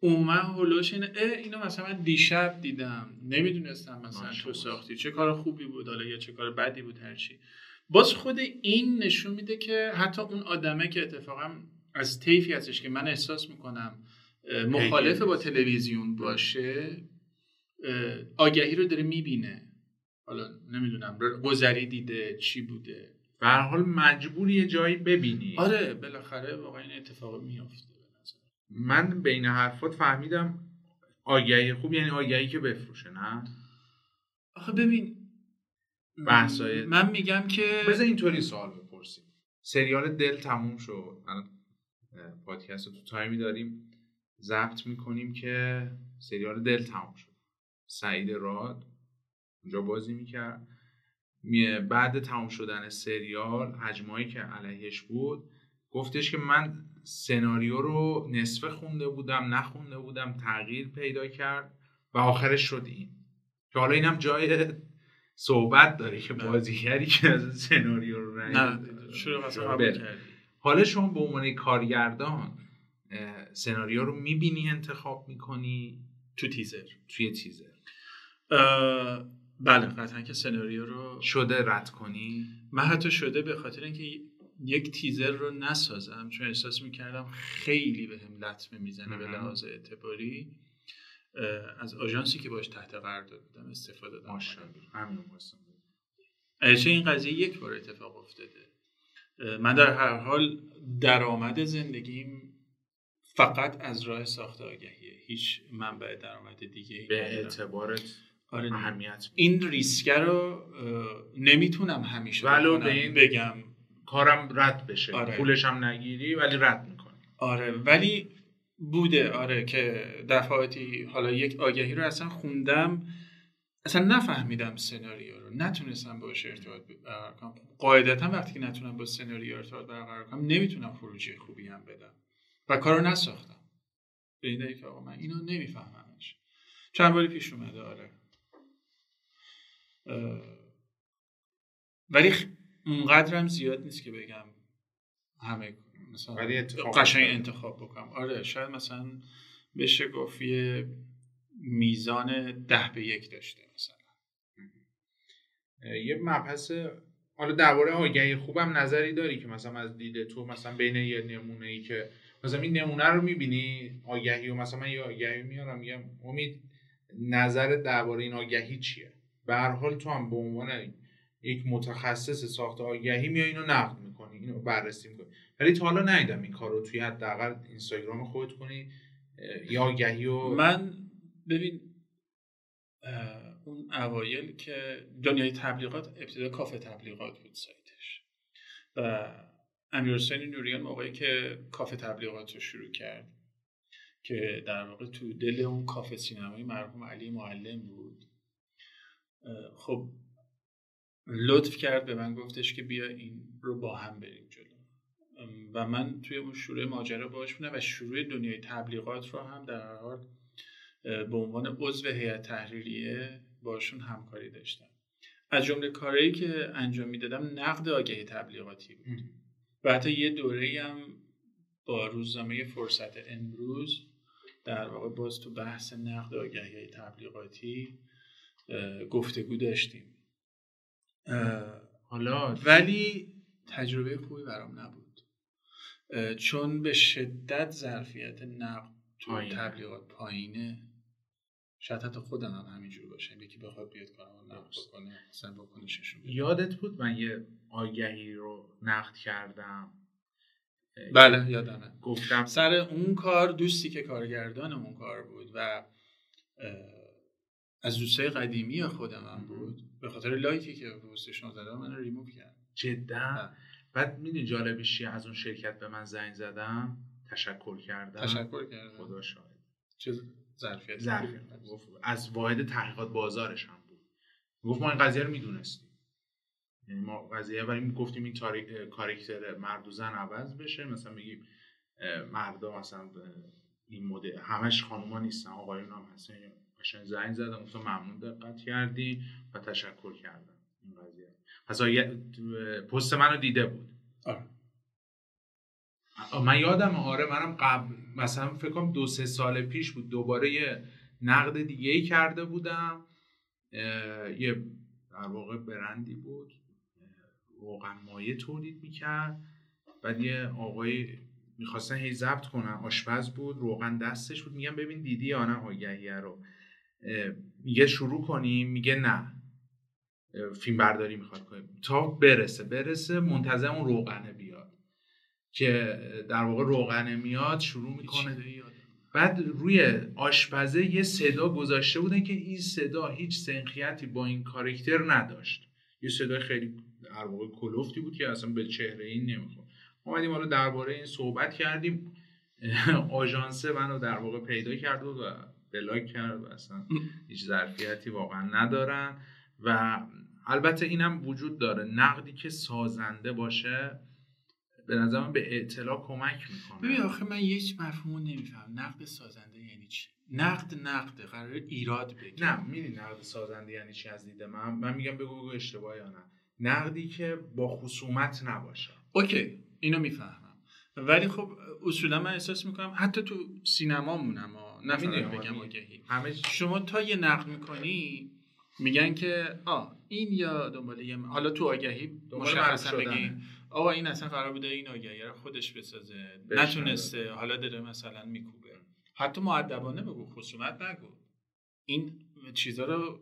عموما هولوش اینه اه اینو مثلا من دیشب دیدم نمیدونستم مثلا تو ساختی، چه کار خوبی بود حالا یا چه کار بدی بود هرچی. باز خود این نشون میده که حتی اون آدمه که اتفاقا از طیفی هستش که من احساس میکنم مخالف با تلویزیون باشه، آگهی رو داره میبینه، حالا نمیدونم گذری دیده چی بوده، به هر حال مجبور یه جایی ببینی. آره بالاخره واقعا این اتفاق میافته. من بین حرفات فهمیدم آگهی خوب یعنی آگهی که بفروشه. نه آخه ببین بحثای من میگم که بذار اینطوری سوال بپرسیم، سریال دل تموم شد، الان پادکست رو تو تایمی داریم ضبط میکنیم که سریال دل تموم شد، سعید راد اونجا بازی میکرد. بعد تموم شدن سریال هجمایی که علیهش بود گفتش که من سناریو رو نصفه خونده بودم نخونده بودم، تغییر پیدا کرد و آخرش شد این که حالا اینم جای صحبت داره که بازیگری که از سناریو رو رنگ شروع مثلا بره. حالا شما به عنوان کارگردان سناریو رو میبینی انتخاب میکنی تو تیزر؟ توی تیزر بله قطعا که سناریو رو شده رد کنی. من حتی شده به خاطر اینکه یک تیزر رو نسازم چون احساس میکردم خیلی به هم لطمه میزنه به لحاظ اعتباری، از آژانسی که باش تحت قرارداد بودم استفاده دادم. ممنون هستم. البته این قضیه یک بار اتفاق افتاده. من در هر حال درآمد زندگیم فقط از راه ساخت آگهیه، هیچ منبع درآمد دیگه به اعتبارت آره اهمیت. این ریسک رو نمیتونم همیشه ولو به این بگم کارم رد بشه آره. پولش هم نگیری ولی رد میکنی آره، ولی بوده آره که دفعاتی حالا یک آگهی رو اصلا خوندم اصلا نفهمیدم سناریو رو، نتونستم باشه ارتباط برقرار کنم. قاعدتا وقتی که نتونم با سناریو ارتباط برقرار کنم نمیتونم خروجی خوبی هم بدم و کارو نساختم به این دلیل که آقا من اینو نمیفهممش. چند باری پیش اومده آره اه. ولی خ... اونقدرم زیاد نیست که بگم همه مثلا قشنگ انتخاب بکنم آره. شاید مثلا بشه گفت یه میزان ده به یک داشته مثلا. یه مبحث حالا درباره آگهی خوبم نظری داری که مثلا از دید تو مثلا بین یه نمونه‌ای که مثلا این نمونه رو می‌بینی آگهی و مثلا من یه آگهی میارم میگم امید نظر درباره این آگهی چیه؟ به هر حال تو هم به عنوان یک متخصص ساخت آگهی میای اینو نقد میکنی اینو بررسی میکنی، ولی تا حالا ندیدم این کارو توی حداقل اینستاگرام خودت کنی یا آگهی و من ببین اون اوایل که دنیای تبلیغات ابتدا کافه تبلیغات بود سایتش و امیر سانی نوریان موقعی که کافه تبلیغات رو شروع کرد که در واقع تو دل اون کافه سینمایی مرحوم علی معلم بود، خب لطف کرد به من گفتش که بیا این رو با هم بریم جلو و من توی اون شروع ماجرا باهاش بودم و شروع دنیای تبلیغات رو هم در هر حال به عنوان عضو هیئت تحریریه باشون همکاری داشتم. از جمله کارهایی که انجام میدادم نقد آگهی تبلیغاتی بود و حتی یه دوره‌ای هم با روزنامه فرصت امروز در واقع باز تو بحث نقد آگهی تبلیغاتی گفتگو داشتیم. حالا ولی تجربه خوبی برام نبود چون به شدت ظرفیت نقد تو تبلیغات پایینه. شاید حتی خودم هم همینجور باشه، یکی بخواد بیاد کارو نقد بکنه مثلا بکنه ششون. یادت بود من یه آگهی رو نقد کردم؟ بله یادمه. گفتم سر اون کار دوستی که کارگردان اون کار بود و از دوستای قدیمی خودم هم بود، به خاطر لایکی که پستشون زدم منو ریموو کرد. جدا؟ بعد میدونی جالبش چیه؟ از اون شرکت به من زنگ زدم، تشکر کردم. تشکر کردم. خدا شاهد. چه ظرفیت ظرفیت از واحد تحقیقات بازارش هم بود. گفت ما این قضیه رو میدونستیم، یعنی ما قضیه ولی میگفتیم این تاریخ... کاراکتر مرد و زن عوض بشه، مثلا میگیم مردا مثلا این مدل همش خانوما نیستن، آقایون هم هستن. قشنگ زنگ زدم گفتم ممنون دقت کردی و تشکر کردم این قضیه. پس پست منو دیده بود. آه. من یادم آره منم قبل مثلا فکر کنم دو سه سال پیش بود دوباره یه نقد دیگه ای کرده بودم، یه در واقع برندی بود روغن مایه تولید میکرد، بعد یه آقای میخواستن هی ضبط کنن، آشپز بود، روغن دستش بود، میگم ببین دیدی یا نه آگهی رو؟ میگه شروع کنیم، میگه نه فیلم برداری میخواد کنیم تا برسه برسه منتظر اون روغنه بیاد، که در واقع روغنه میاد شروع میکنه. بعد روی آشپزه یه صدا گذاشته بودن که این صدا هیچ سنخیتی با این کاراکتر نداشت، یه صدا خیلی در واقع کلوفتی بود که اصلا به چهره این نمیخورد. اومدیم حالا درباره این صحبت کردیم، آژانس منو در واقع پیدا کرد و بلاک کرد و اصلا هیچ ظرفیتی واقعا ندارن. و البته اینم وجود داره نقدی که سازنده باشه به نظرم به اطلاع کمک میکنه. ببین آخه من هیچ مفهومو نمیفهم نقد سازنده یعنی چی؟ نقد نقد قرار ایراد بگی. نه میدونی نقد سازنده یعنی چی از دید من؟ من میگم بگو بگو اشتباهی یا نه، نقدی که با خصومت نباشه. اوکی اینو میفهمم، ولی خب اصولا من احساس میکنم حتی تو سینمامونم نه میدونم بگم آگهی همه شما تا یه نقد میکنی میگن که آ این یا دنباله یه حالا تو آگهی مشخص بگین آقا این اصلا قرار بوده این آگهی رو خودش بسازه نتونسته حالا داره مثلا میکوبه، حتی مؤدبانه بگو، خصومت نگو. این چیزا رو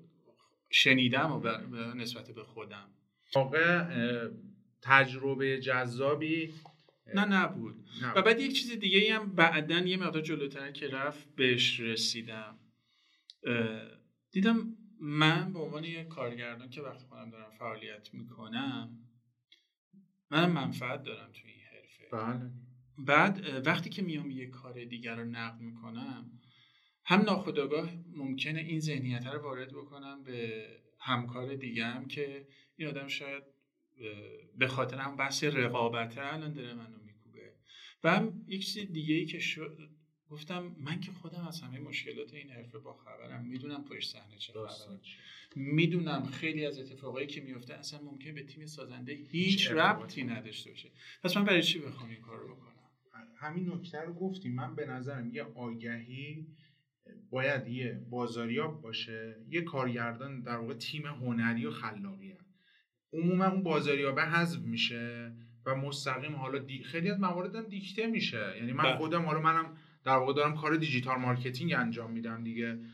شنیدم و به نسبت به خودم واقع تجربه جذابی نه نبود. و بعد یک چیز دیگه ای هم بعدن یه مقدار جلوتر که رفت بهش رسیدم، دیدم من به عنوان یک کارگردان که وقتی خودم دارم فعالیت میکنم من منفعت دارم توی این حرفه. بله. بعد وقتی که میام یک کار دیگر رو نقد میکنم هم ناخودآگاه ممکنه این ذهنیت رو وارد بکنم به همکار دیگرم که این آدم شاید به خاطر هم بحث رقابته الان داره منو میکوبه. و هم یک چیز دیگه‌ای که شد گفتم من که خودم از همه مشکلات این حرفه با خبرم، میدونم پشت صحنه چه خبره، میدونم خیلی از اتفاقایی که میفته اصلا ممکنه به تیم سازنده هیچ ربطی نداشته باشه، پس من برای چی بخوام این کار رو بکنم؟ همین نکته رو گفتیم. من به نظرم یه آگهی باید یه بازاریاب باشه، یه کارگردان در واقع تیم هنری و خلاقیه، عموما اون بازاریابه حذف میشه و مستقیم حالا دی... خیلی از مواردم دیکته میشه. یعنی من خودم حالا منم در واقع دارم کار دیجیتال مارکتینگ انجام میدم دیگه،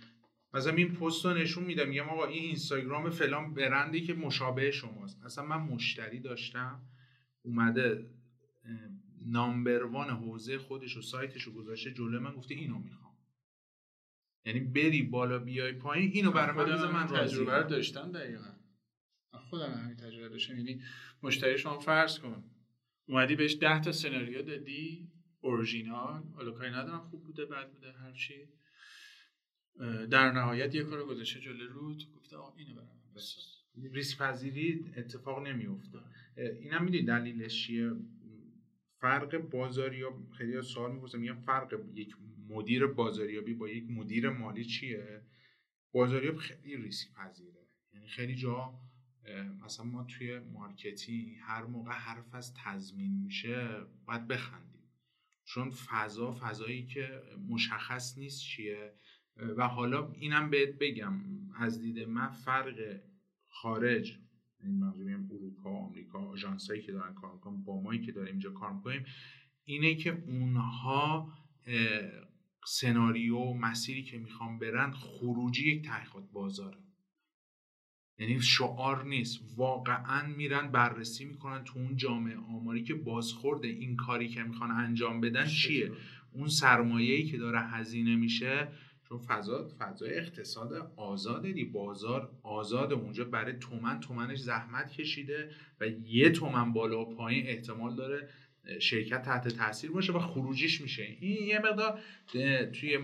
مثلا این پست رو نشون میدم میگم آقا این اینستاگرام فلان برندی که مشابه شماست، اصلا من مشتری داشتم اومده نامبر وان حوزه خودش و سایتش رو گذاشته جلوی من گفته اینو میخوام، یعنی بری بالا بیای پایین اینو برای من بذار من تجربه داشتم. دقیقاً خودم همین تجربه داشتم. یعنی مشتری شما فرض کن اومدی بهش ده تا سناریو دادی اورجینال، حالا کاری ندارم خوب بوده بد بوده هر چی، در نهایت یه کارو گذاشته جلوی رود گفته آقا اینو برام بساز. ریسک پذیری اتفاق نمیفته. اینم میدونی دلیلش چیه؟ فرق بازاریاب، خیلی سوال میپرسن میگم فرق یک مدیر بازاریابی با یک مدیر مالی چیه؟ بازاریاب خیلی ریسک پذیره، یعنی خیلی جا مثلا ما توی مارکتینگ هر موقع حرف از تضمین میشه باید بخندیم، چون فضا فضایی که مشخص نیست چیه. و حالا اینم بهت بگم از دید من فرق خارج، این منظورم هم اروپا، آمریکا، آژانسایی که دارن کار میکنن با مایی که داریم اینجا کار میکنیم اینه که اونها سناریو مسیری که میخوام برند خروجی یک تحقیقات بازاره. یعنی شعار نیست، واقعا میرن بررسی میکنن تو اون جامعه آماری که بازخورد این کاری که میخوان انجام بدن چیه شده. اون سرمایه‌ای که داره هزینه میشه، چون فضا فضای اقتصاد آزاده دی، بازار آزاده، اونجا برای تومن تومنش زحمت کشیده و یه تومن بالا و پایین احتمال داره شرکت تحت تاثیر باشه و خروجیش میشه. این یه مقدار توی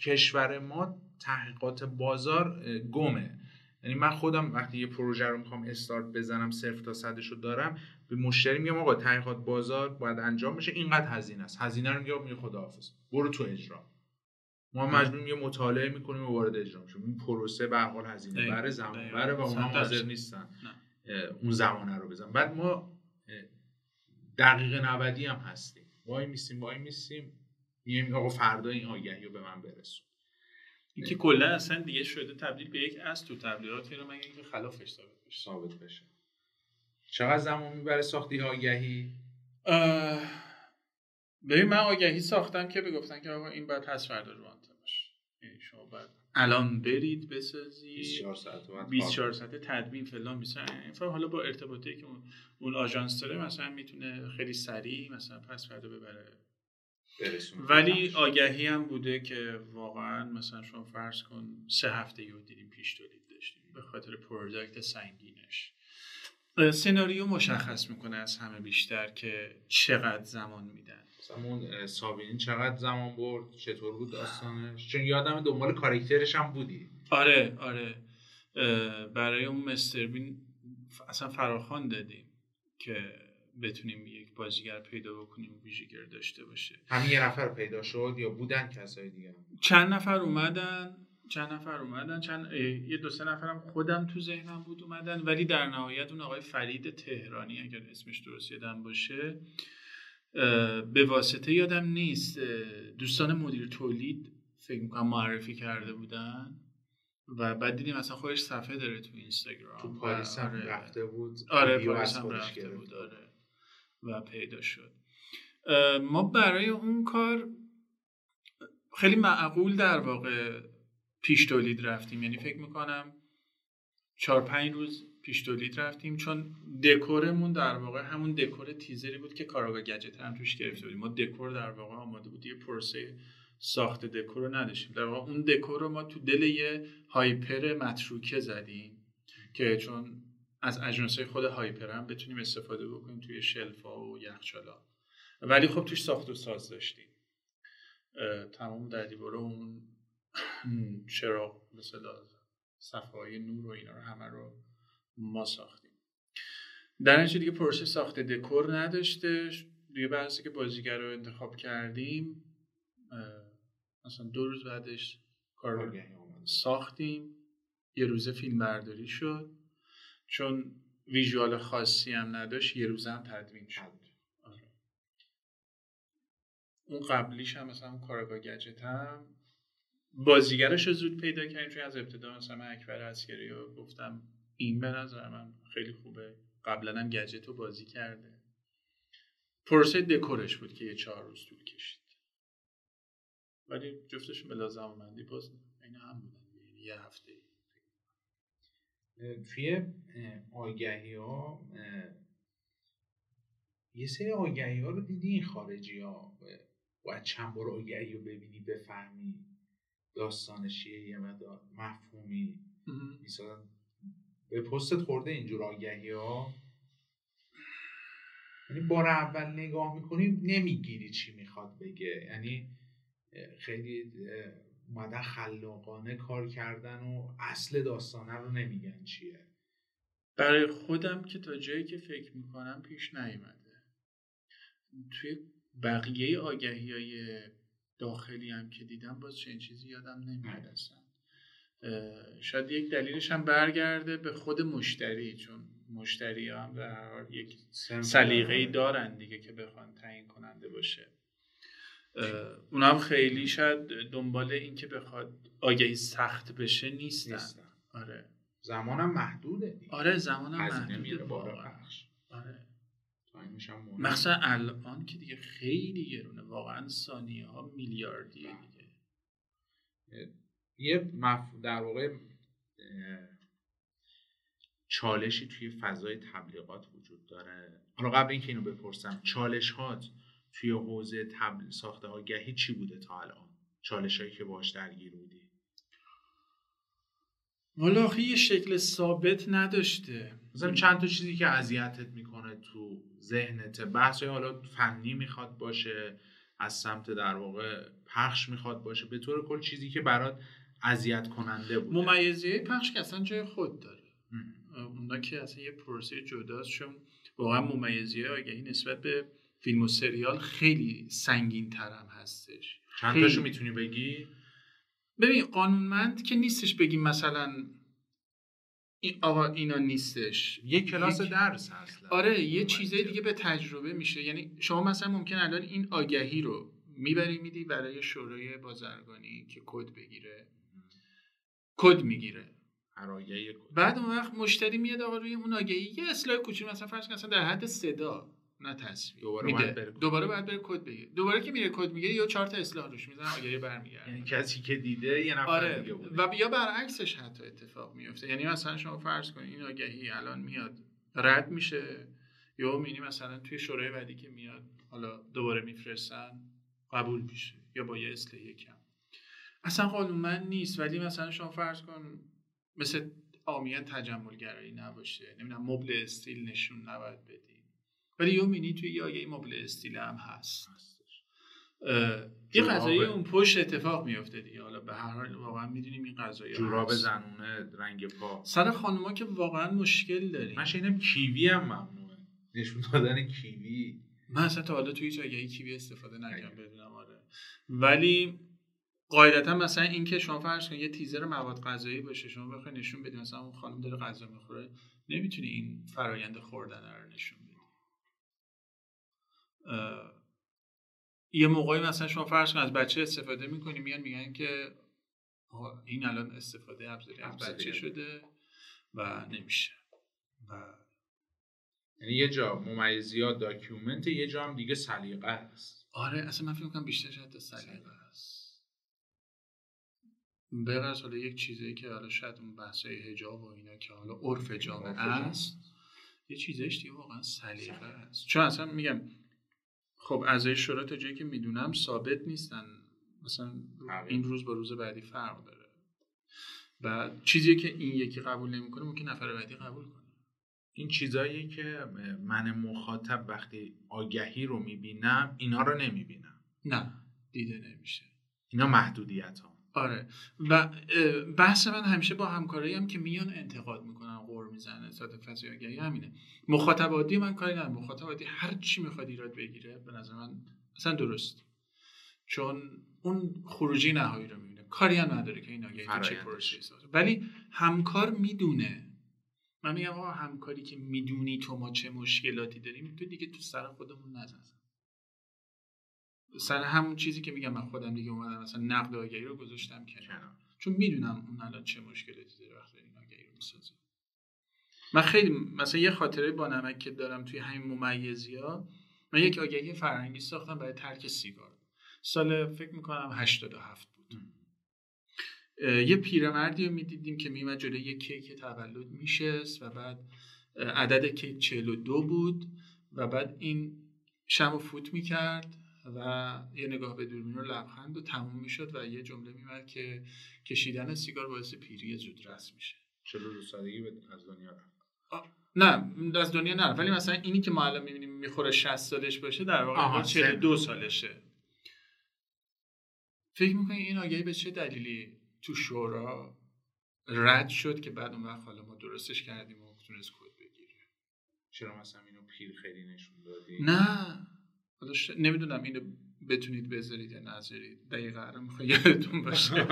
کشور ما تحقیقات بازار گمه. یعنی من خودم وقتی یه پروژه رو میخوام استارت بزنم، صفر تا صدش رو دارم، به مشتری میگم آقا تحقیقات بازار باید انجام بشه، اینقدر هزینه است. هزینه رو میگم میگه خداحافظ، برو تو اجرا. ما مجبوریم یه مطالعه میکنیم و وارد اجرا میشیم. این پروسه به هر حال هزینه بره، زمان بره و اونها حاضر نیستن اون زمانه رو بزنن. بعد ما دقیقه نودی هم هستیم، وای میسیم وای میسیم میگیم آقا فردا این آگهی رو به من برسون. این که کلا اصلا دیگه شده تبدیل به یک اصل تو تبلیغات، رو مگه اینکه خلافش ثابت بشه ثابت بشه چقدر زمان میبره ساختی آگهی؟ ببین من آگهی ساختم که بگفتن که آقا این باید هست فردا رو انجام بشه، یعنی شما باید الان برید بسازی بیست و چهار ساعت تدوین فلان میسازن. این حالا با ارتباطی که اون آژانس داره مثلا میتونه خیلی سریع مثلا پس فردا ببره برسون. ولی آگهی هم بوده که واقعا مثلا شما فرض کن سه هفته یه دیدیم پیش تولید داشتیم به خاطر پروداکت سنگینش. سناریو مشخص میکنه از همه بیشتر که چقدر زمان میدن. مثلا سابین چقدر زمان برد، چطور بود داستانش؟ چون یادم دنبال کاراکترش هم بودی. آره آره برای اون مستر بین اصلا فراخوان دادیم که بتونیم یک بازیگر پیدا بکنیم ویژگیر داشته باشه. همین یه نفر پیدا شد یا بودن کسای دیگه؟ چند نفر اومدن چند نفر اومدن چند یه دو سه نفرم خودم تو ذهنم بود اومدن، ولی در نهایت اون آقای فرید تهرانی اگر اسمش درست یادم باشه به واسطه یادم نیست دوستان مدیر تولید فکر می‌کنم معرفی کرده بودن و بعد دیدیم اصلا خودش صفحه داره تو اینستاگرام، تو پاریس هم رفته بود. آره پاریس هم رفته بود آره و پیدا شد. ما برای اون کار خیلی معقول در واقع پیش تولید رفتیم، یعنی فکر میکنم چهار پنج روز پیش تولید رفتیم، چون دکورمون در واقع همون دکور تیزری بود که کاراگاه گجت هم توش گرفته بودیم. ما دکور در واقع آماده بود، یه پروسه ساخت دکور رو نداشتیم. در واقع اون دکور رو ما تو دل یه هایپر متروکه زدیم که چون از اجناسای خود هایپر هم بتونیم استفاده بکنیم توی شلف‌ها و یخچالا، ولی خب توش ساخت و ساز داشتیم. تمام در دیواره اون چراغ مثلا صفحه‌های نور و اینا رو همه رو ما ساختیم. در نتیجه دیگه پروسه ساخت دکور نداشته. دیگه بحثی که بازیگر رو انتخاب کردیم مثلا دو روز بعدش کار ساختیم، یه روز فیلم برداری شد، چون ویژوال خاصی هم نداشت یه روز هم تدوین شد. آره. اون قبلیش هم مثلا کاراگاه گجت هم بازیگرش رو زود پیدا کردیم، چون از ابتدا مثلا من اکبر عسکری رو گفتم این به نظر من خیلی خوبه، قبلا هم گجت رو بازی کرده. پروسه دکورش بود که یه چهار روز طول کشید، ولی جفتشون به لازمه‌مندی باز اینا هم بودن یه هفته. توی آگهی ها یه سری آگهی ها رو دیدی این خارجی ها باید چند بار آگهی رو ببینی بفهمی داستانشیه، یه مدار مفهومی مثلا به پستت خورده اینجور آگهی ها؟ یعنی بار اول نگاه میکنی نمیگیری چی میخواد بگه، یعنی خیلی مادر خلاقانه کار کردن و اصل داستانه رو نمیگن چیه. برای خودم که تا جایی که فکر میکنم پیش نیومده. توی بقیه آگهی‌های داخلی هم که دیدم باز چنین چیزی یادم نمیاد اصلا. شاید یک دلیلش هم برگرده به خود مشتری، چون مشتری هم به هر حال یک سلیقه‌ای دارن دیگه که بخوان تعیین کننده باشه. اونا هم خیلی شاید دنبال این که بخواد آگهی سخت بشه نیستن, نیستن. آره. زمانم محدوده دیگه. آره زمانم محدوده واقعا. آره. تایمش هم مهم. مثلا الان که دیگه خیلی گرونه واقعا، ثانیه‌ها میلیاردیه دیگه. یه مف... در واقع چالشی توی فضای تبلیغات وجود داره. حالا قبل اینکه اینو بپرسم، چالش‌هات توی حوزه تبلیغ ساخته آگهی چی بوده تا الان؟ چالش‌هایی که باهاش درگیر بودی؟ والا یه شکل ثابت نداشته. مثلا چند تا چیزی که اذیتت میکنه تو ذهنت، بحثای حالا فنی میخواد باشه، از سمت در واقع پخش میخواد باشه، به طور کل چیزی که برات اذیت کننده بوده. ممیزیه پخش که اصلا جای خود داره. اونا که اصلا یه پروسه جداست، چون واقعا ممیزیه آگهی نسبت به فیلم و سریال خیلی سنگین تر هم هستش. چند تاشو میتونی بگی؟ ببین قانونمند که نیستش بگیم مثلا این آقا اینا نیستش، یه کلاس یک... درس هست. آره یه چیزه دیگه به تجربه میشه. یعنی شما مثلا ممکن الان این آگهی رو میبری میدی برای شورای بازرگانی که کد بگیره، کد میگیره هر آگهی کد، بعد اون وقت مشتری میاد آقا روی اون آگهی یه اصلاح کوچیک مثلا فرض کن مثلا در حد صدا نه تصویر دوباره باید بره دوباره باید بره کد بگیره. دوباره که میره کد میگیره یا چهار تا اصلاح روش میزنه آگهی برمیگرده. یعنی کسی که دیده یه نفر آره. دیگه بوده و یا برعکسش حتی اتفاق میفته. یعنی مثلا شما فرض کنید این آگهی الان میاد رد میشه، یا میبینی مثلا توی شورای بعدی که میاد حالا دوباره میفرستن قبول میشه یا با یه اصلاح کم. اصلا قانونمند نیست، ولی مثلا شما فرض کن مثل عامیان تجمل‌گرایی نباشه، نمیدونم مبل استیل نشون نباید بدی، ولی یه مینی توی یه آگه این مبل استیل هم هست. یه قضایی اون پشت اتفاق میفته دیگه. حالا به هر حال واقعا میدونیم این قضایی ها جوراب هست. زنونه رنگ پا سر خانوما که واقعا مشکل داریم. من شنیدم کیوی هم ممنوعه، نشون دادن کیوی. من اصلا تا حالا توی آگهی کیوی استفاده نکردم بدونم. آره ولی قاعدتا مثلا این که شما فرض کنید یه تیزر مواد غذایی باشه، شما بخوای نشون بدید مثلا اون خانم داره غذا میخوره، نمیتونی این فرآیند خوردن رو نشون بدید. یه موقعی مثلا شما فرض کن از بچه استفاده میکنی، میان میگن که این الان استفاده ابزاری از بچه شده و نمیشه. یعنی یه جا ممیزیات داکیومنت، یه جا هم دیگه سلیقه است. آره اصلا من فکر میکنم بیشتر شاید سلیقه است. بغض حالا یک چیزی که حالا شاید اون بحثای حجاب و اینا که حالا عرف جامعه است، یه چیزش دیگه واقعا سلیقه است. چون اصلا میگم خب اعضای شورا تا جایی که میدونم ثابت نیستن، مثلا این روز با روز بعدی فرق داره. بعد چیزی که این یکی قبول نمیکنه ممکن نفر بعدی قبول کنه. این چیزاییه که من مخاطب وقتی آگهی رو میبینم اینا رو نمیبینم. نه دیده نمیشه، اینا محدودیت ها. آره و بحث من همیشه با همکارایی هم که میان انتقاد میکنن قور میزنن ساده فضای آگهی همینه. مخاطب عادی من کاری ندارم، مخاطب عادی هر چی میخواد ایراد بگیره به نظر من اصلا درست، چون اون خروجی نهایی رو میبینه، کاری هم نداره که این آگهی چه پروسه‌ای سازه. ولی همکار میدونه. من میگم آقا همکاری که میدونی تو ما چه مشکلاتی داریم، تو دیگه تو سر خودمون نزن. سر همون چیزی که میگم من خودم دیگه اومدم مثلا نقد آگهی رو گذاشتم کنار، چون میدونم اون الان چه مشکلاتی داره وقتی این آگهی رو میسازه. من خیلی مثلا یه خاطره با نمک که دارم توی همین ممیزی‌ها، من یک آگهی فرهنگی ساختم برای ترک سیگار. سال فکر میکنم هشتاد و هفت بود. یه پیرمردی رو میدیدیم که میومد جلوی یه کیک تولد میشست و بعد عدد کیک چهل و دو بود و بعد این شمو فوت میکرد و یه نگاه به دوربین رو لبخند و تموم میشد و یه جمله میمد که کشیدن سیگار باعث پیری زودرس میشه. چهل و دو سالگی به از دنیا رفت؟ نه از دنیا نرفت، ولی مثلا اینی که ما الان میبینیم میخوره شصت سالش باشه، در واقع چهل و دو سالشه. فکر میکنی این آگهی به چه دلیلی تو شورا رد شد که بعد اون وقت حالا ما درستش کردیم و تونست کد بگیره؟ چرا مثلا اینو پیر خیلی نشون دادی؟ نه ش... نمیدونم اینو بتونید بذارید یا نذارید، دقیقاً رو میخوام یادتون باشه.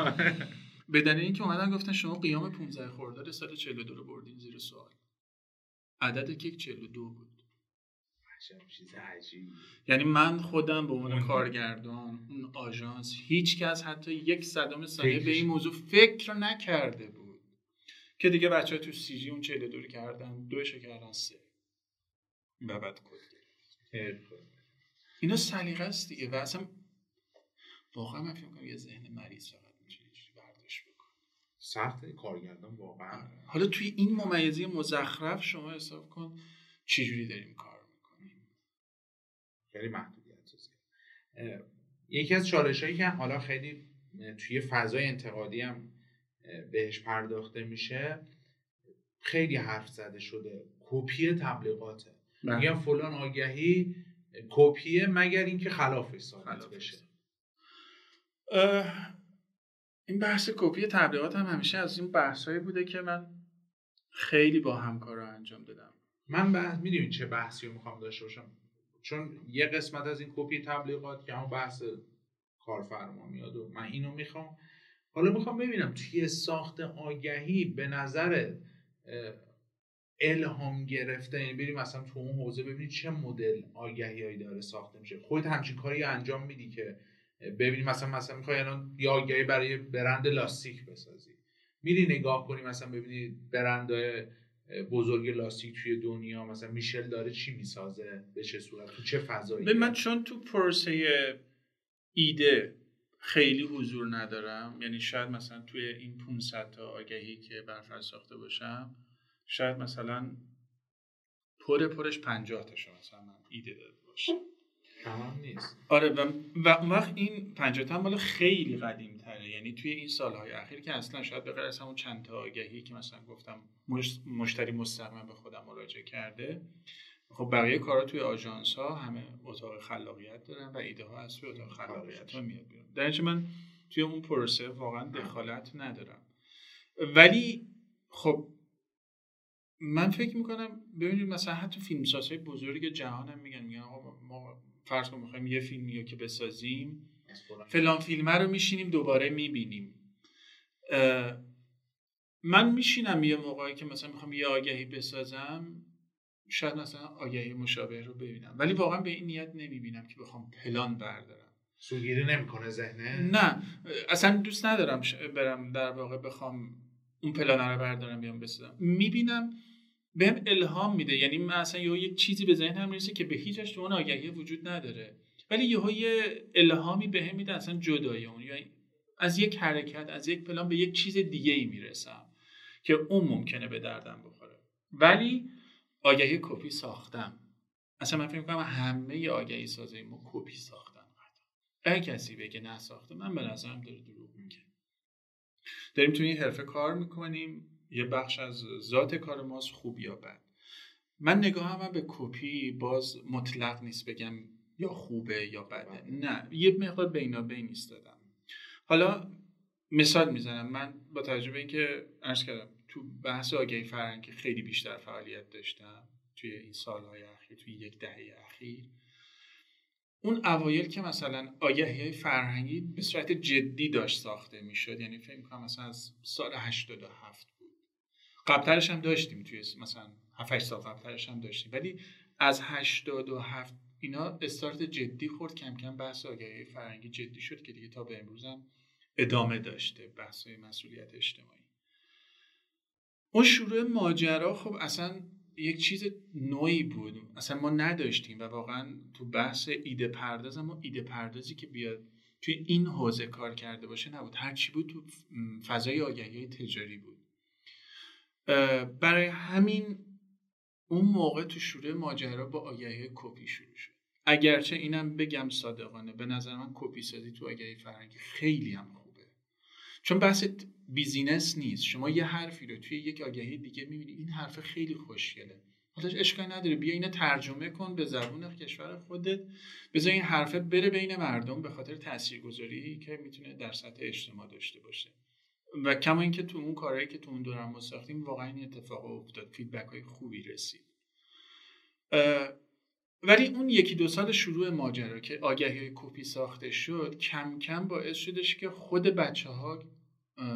به دلیل اینکه اومدن گفتن شما قیام پانزده خرداد سال چهل و دو رو بردین زیر سوال. عدد کیک چهل و دو بود. عجب چیز عجیبی. یعنی من خودم به عنوان کارگردان اون آژانس هیچ کس حتی یک صدام ثانیه به این موضوع فکر نکرده بود که دیگه بچه‌ها تو سی جی اون چهل و دو رو کردن، دوش کردن سه. و بعد کد. اینا سلیقه است دیگه. و اصلا واقعا من فکر می‌کنم یه ذهن مریض فقط میشه. سخت کارگردان واقعا. حالا توی این ممیزی مزخرف شما حساب کن چجوری داریم کار میکنیم، خیلی محدودیت سازی. یکی از چالشایی که حالا خیلی توی فضای انتقادی هم بهش پرداخته میشه، خیلی حرف زده شده، کپی تبلیغاته. میگن فلان آگهی کپیه مگر اینکه خلافش ثابت بشه. این بحث کپی تبلیغات هم همیشه از این بحثایی بوده که من خیلی با همکارا انجام دادم. من بحث میدونم چه بحثی رو میخوام داشته باشم، چون یه قسمت از این کپی تبلیغات که همون بحث کارفرما میاد و من اینو میخوام. حالا میخوام ببینم توی ساخت آگهی به نظر الهام گرفته، یعنی بریم مثلا تو اون حوزه ببینید چه مدل آگهیایی داره ساخته میشه. خودت همچین کاری انجام میدی که ببینیم مثلا مثلا میخوای الان یه آگهی برای برند لاستیک بسازی، میری نگاه کنی مثلا ببینی برندهای بزرگ لاستیک توی دنیا مثلا میشل داره چی میسازه، به چه صورت، تو چه فضایی. من چون تو پروسه ایده خیلی حضور ندارم، یعنی شاید مثلا توی این پانصد تا آگهی که برفرض ساخته باشم شاید مثلا پر پرش پنجاه تا شما مثلا من ایده داده باشم، تمام نیست. آره و و اون وقت این پنجاه تا مال خیلی قدیم تره، یعنی توی این سالهای اخیر که اصلا شاید به غیر از همون چند تا آگهی که مثلا گفتم مشتری مستقیما به خودم مراجعه کرده، خب بقیه کارا توی آژانس ها همه اتاق خلاقیت دارن و ایده ها از توی اتاق خلاقیت ها میاد بیرون. در اینجا من توی اون پروسه واقعا دخالت ندارم، ولی خب من فکر میکنم ببینید مثلا حتی فیلمسازهای بزرگ جهان هم میگن میگن آقا ما فرض کنیم میخوایم یه فیلمی رو که بسازیم، فلان فیلمه رو میشینیم دوباره میبینیم. من میشینم یه موقعی که مثلا میخوام یه آگهی بسازم، شاید مثلا آگهی مشابه رو ببینم، ولی واقعا به این نیت نمیبینم که بخوام پلان بردارم. سوگیری نمیکنه ذهنه؟ نه اصلا دوست ندارم برم در واقع بخوام اون پلانه رو بردارم بیام بسازم. میبینم بهم الهام میده، یعنی من اصلا یهو یک چیزی به ذهنم میرسه که به هیچ وجه اون آگهی وجود نداره، ولی یهو یه الهامی بهم میده اصلا جدای اون، یعنی از یک حرکت از یک پلان به یک چیز دیگه‌ای میرسم که اون ممکنه به دردم بخوره. ولی آگهی کپی ساختم اصلا من فکر می‌کنم همه آگهی سازی ما کپی ساختن. هر کسی بگه نه ساخته، من به نظرم داره دروغ میگه. داریم توی این حرفه کار میکنیم، یه بخش از ذات کار ماست، خوب یا بد. من نگاهم هم به کپی باز مطلق نیست بگم یا خوبه یا بده، نه یه مقدار بینابین ایستادم. حالا مثال میزنم، من با توجه به اینکه عرض کردم تو بحث آگهی فرهنگی خیلی بیشتر فعالیت داشتم توی این سالهای اخیر، توی یک دهه اخیر، اون اوایل که مثلا آگهی‌های فرهنگی به صورت جدی داشت ساخته میشد، یعنی فکر می‌کنم مثلا از سال هشتاد و هفت بود، قبل‌ترش هم داشتیم توی مثلا هفت هشت سال قبل‌ترش هم داشتیم، ولی از هشتاد و هفت اینا استارت جدی خورد. کم کم بحث آگهی‌های فرهنگی جدی شد که دیگه تا به امروز هم ادامه داشته، بحث‌های مسئولیت اجتماعی. اون شروع ماجرا خب اصلا یک چیز نوعی بود، اصلا ما نداشتیم و واقعا تو بحث ایده پرداز هم ایده پردازی که بیاد توی این حوزه کار کرده باشه نبود، هرچی بود تو فضای آگهی تجاری بود. برای همین اون موقع تو شروع ماجرا با آگهی کپی شروع شد. اگرچه اینم بگم صادقانه به نظر من کپی سازی تو آگهی فرهنگی خیلی هم خوبه، چون بحث بیزینس نیست. شما یه حرفی رو توی یک آگهی دیگه می‌بینی، این حرف خیلی خوشگله، حالش اشکالی نداره، بیا اینو ترجمه کن به زبون کشور خودت، بذار این حرفه بره بین مردم به خاطر تاثیرگذاری که میتونه در سطح اجتماع داشته باشه. و کما اینکه تو اون کارهایی که تو اون دوران ما ساختیم واقعا این اتفاق افتاد، فیدبک‌های خوبی رسید. ولی اون یکی دو سال شروع ماجرا که آگهی‌های کپی ساخته شد، کم کم باعث شدش که خود بچه‌ها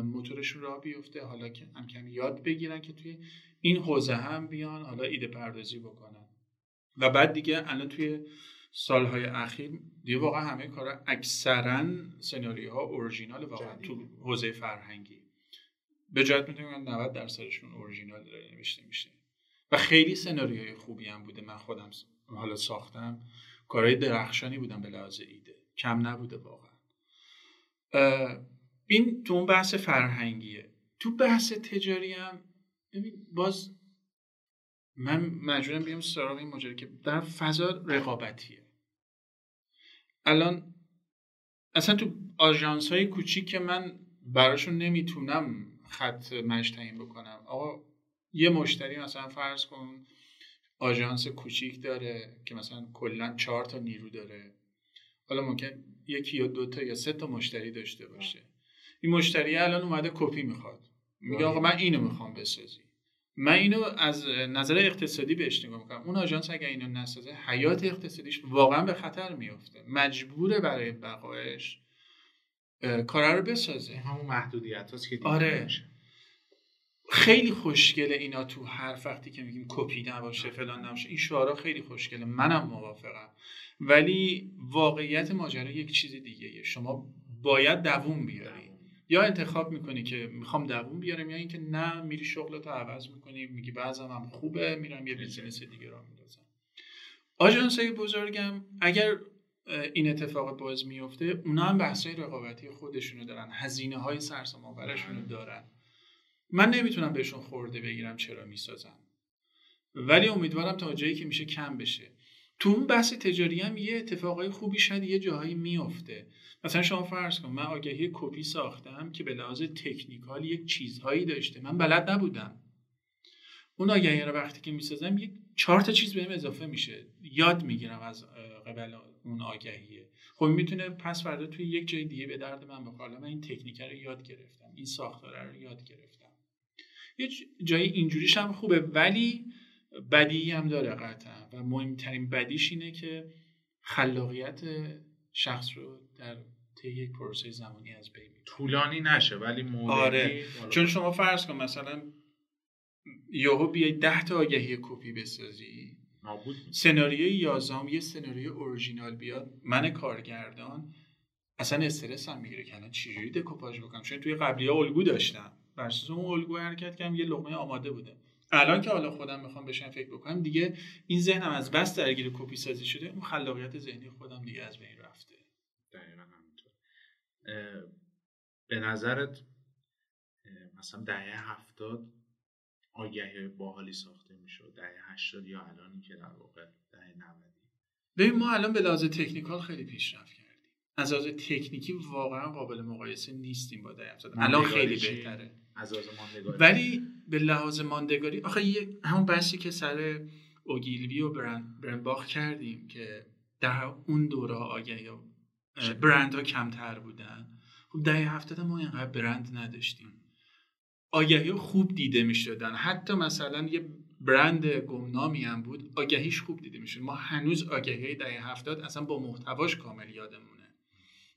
موتورشون راه بیفته، حالا که هم کمی یاد بگیرن که توی این حوزه هم بیان حالا ایده پردازی بکنن. و بعد دیگه الان توی سالهای اخیر دیگه واقعا همه کارا اکثرا سناریوها اورجینال واقعا تو حوزه فرهنگی به جهت میتونم نود درصدشون اورجینال داره نوشته میشه و خیلی سناریوهای خوبی هم بوده. من خودم حالا ساختم، کارهای درخشانی بودن به لحاظ ایده، کم نبوده واقعا. این تو اون بحث فرهنگیه. تو بحث تجاری هم باز من مجبورم بگم سراغ این ماجرا که در فضا رقابتیه. الان اصلا تو آژانس‌های کوچیک که من براشون نمیتونم خط مشت تعیین بکنم. آقا یه مشتری مثلا فرض کن آژانس کوچیک داره که مثلا کلا چهار تا نیرو داره. حالا ممکن یکی یا دو تا یا سه تا مشتری داشته باشه. این مشتری الان اومده کپی میخواد. میگه آقا من اینو میخوام بسازی. من اینو از نظر اقتصادی بهش نگاه میکنم. اون آژانس اگه اینو نسازه حیات اقتصادیش واقعا به خطر میفته. مجبوره برای بقایش کارا رو بسازه. همون محدودیتاست که دیگه آره. میشه. خیلی خوشگله اینا تو هر وقتی که میگیم کپی نباشه فلان نباشه. این شعارها خیلی خوشگله. منم موافقم. ولی واقعیت ماجرا یک چیز دیگه‌ایه. شما باید دووم بیاری. یا انتخاب میکنی که میخوام دووم بیارم یا اینکه نه میری شغلتو عوض میکنی میگی بعضم هم خوبه میرم یه بیزینس دیگه راه میندازم. آژانس‌های بزرگم اگر این اتفاق باز میفته اونا هم بحث‌های رقابتی خودشونو دارن، هزینه‌های سرسام‌آورشونو دارن. من نمیتونم بهشون خورده بگیرم چرا میسازم، ولی امیدوارم تا جایی که میشه کم بشه. تو اون بحث تجاری هم یه اتفاقای خوبی شد یه جاهایی میفته. مثلا شما فرض کن من آگهی کپی ساختم که به لحاظ تکنیکال یک چیزهایی داشته من بلد نبودم. اون آگهی رو وقتی که میسازم یک چهار تا چیز بهم اضافه میشه، یاد میگیرم از قبل اون آگهیه. خب میتونه پس فردا توی یک جای دیگه به درد من بخوره. من این تکنیک رو یاد گرفتم، این ساختار رو یاد گرفتم. یه جای اینجوریش هم خوبه، ولی بدی هم داره قطعا و مهمترین بدیش اینه که خلاقیت شخص رو در طی یک پروسه زمانی از بین می‌بره. طولانی نشه ولی مدلی. آره. چون شما فرض کن مثلا یهو بیای ده تا آگهی کپی بسازی نابود. سناریوی یازدهم یه سناریوی اورجینال بیاد، من کارگردان اصلا استرس هم میگیره که الان چجوری دکوپاژ بکنم، چون توی قبلی‌ها الگو داشتم بر اساس اون الگو حرکت کردم، یه لقمه آماده بوده. الان که حالا خودم میخوام بشن فکر بکنم دیگه این ذهنم از بس درگیر کپی سازی شده، اون خلاقیت ذهنی خودم دیگه از بین رفته. دقیقاً همینطور. به نظرت مثلا دهه هفتاد آگهی باحالی ساخته میشد، دهه هشتاد یا الانی که در واقع دهه نود؟ ببین ما الان به لحاظ تکنیکال خیلی پیشرفت کردیم. از لحاظ تکنیکی واقعا قابل مقایسه نیستیم با دهه هفتاد. الان خیلی بهتره. از لحاظ ماندگاری ولی به لحاظ ماندگاری آخه یه همون بحثی که سر اوگیلوی و برنباخ کردیم که در اون دوره آگهی برند ها کمتر بودن. خب دهه هفتاد ما اینقدر برند نداشتیم، آگهی خوب دیده می شدن. حتی مثلا یه برند گمنامی هم بود آگهیش خوب دیده می شد. ما هنوز آگهی دهه هفتاد اصلا با محتواش کامل یادمونه،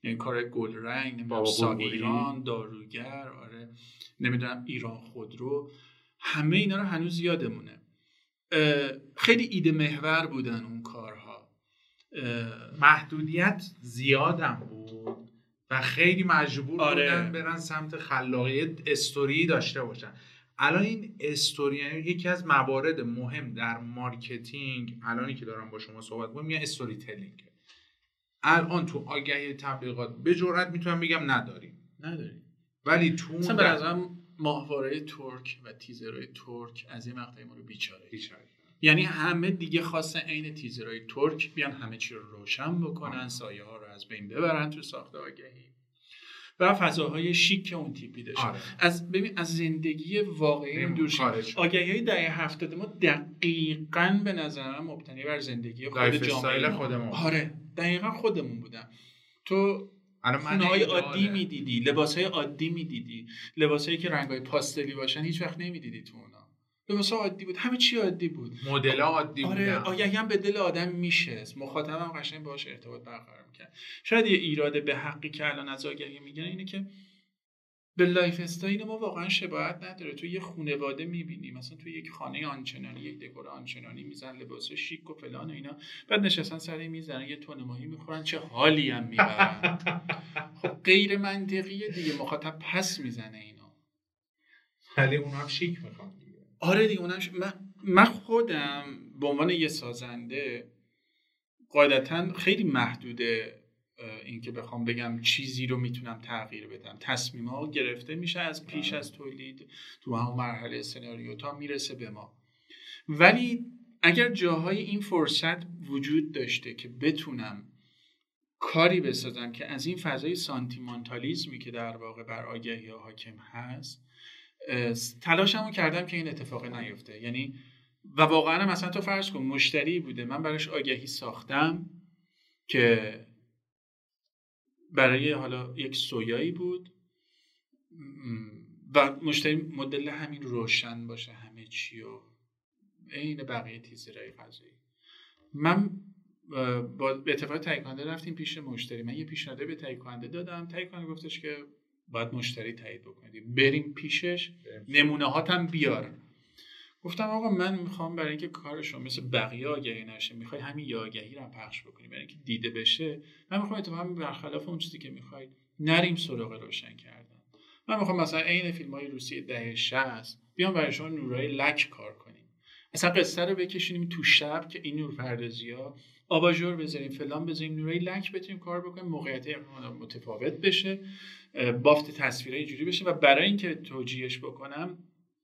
یعنی کار گل رنگ، بابا ایران، داروگر، آره نمیدونم ایران خودرو، همه اینا رو هنوز یادمونه. خیلی ایده محور بودن اون کارها. محدودیت زیادم بود و خیلی مجبور آره. بودن برن سمت خلاقیت، استوری داشته باشن. الان این استوری یکی از موارد مهم در مارکتینگ الانی که دارم با شما صحبت می‌کنم میگن استوری تلینگ. الان تو آگهی تبلیغات به جرئت میتونم بگم نداریم نداریم ولی تو مثلا به نظرم ماهواره ترک و تیزرهای ترک از این وقتای ما رو بیچاره بیچاره یعنی همه دیگه خواستن عین تیزرهای ترک بیان همه چی رو روشن بکنن، آه. سایه ها رو از بین ببرن تو ساخت آگهی و فضاهای شیک که اون تیپی داشت. آره. از ببین از زندگی واقعی دور شد. آگهی‌های دهه هفتاد ما دقیقاً به نظر من مبتنی بر زندگی خود جامعه خودمون. آره دقیقاً خودمون بودن. تو خونه‌های عادی می‌دیدی، لباس‌های عادی می‌دیدی، لباسایی که رنگ‌های پاستلی باشن هیچ وقت نمی‌دیدی تو اونا. لباس‌ها عادی بود، همه چی عادی بود. مدل‌ها عادی بود. آره آگهی هم به دل آدم میشه. مخاطبم قشنگ باهاش ارتباط برقرار می‌کرد. شاید یه ایراد به حقی که الان از آگهی میگن اینه که به لایف استایل ما واقعا شباهت نداره. تو یه خانواده می‌بینی مثلا تو یک خانه آنچنانی، یک دکور آنچنانی میزن، لباس شیک و فلان و اینا، بعد نشستن سر میزن یه تن ماهی می‌خورن، چه حالی هم می‌برن. خب غیر منطقیه دیگه، مخاطب پس میزنه اینا. ولی اونم شیک می‌خوام. آره دیگه اونم ش... من... من خودم به عنوان یه سازنده قاعدتاً خیلی محدوده اینکه بخوام بگم چیزی رو میتونم تغییر بدم. تصمیم‌ها گرفته میشه از پیش از تولید تو همون مرحله سناریو تا میرسه به ما. ولی اگر جاهای این فرصت وجود داشته که بتونم کاری بسازم که از این فضای سانتیمانتالیزمی که در واقع بر آگهی حاکم هست، تلاشمو کردم که این اتفاق نیفته. یعنی و واقعا مثلا تو فرض کن مشتری بوده، من براش آگهی ساختم که برای حالا یک سویایی بود و مشتری مدل همین روشن باشه همه چی و این بقیه تیزرای غذایی. من با اتفاق تهیه کننده رفتیم پیش مشتری، من یه پیشنهاد به تهیه کننده دادم، تهیه کننده گفتش که باید مشتری تایید بکنید، بریم پیشش نمونه هاتم بیار. گفتم آقا من میخوام برای اینکه کارشو مثل بقیه آگهی نشه، میخوای همین یه آگهی رو هم پخش بکنی برای اینکه دیده بشه. من میخوام اتفاقا برخلاف اون چیزی که میخوای نریم سراغ روشن کردن، من میخوام مثلا عین فیلم‌های روسی دهه شصت بیام برای شما نورای لک کار کنیم، اصلا قصه رو بکشونیم تو شب که این نورپردازی‌ها آباژور بزنیم، فلان بزنیم، نورای لک بتونیم کار بکنیم، موقعیت متفاوت بشه، بافت تصویری اینجوری بشه. و برای اینکه توجیهش بکنم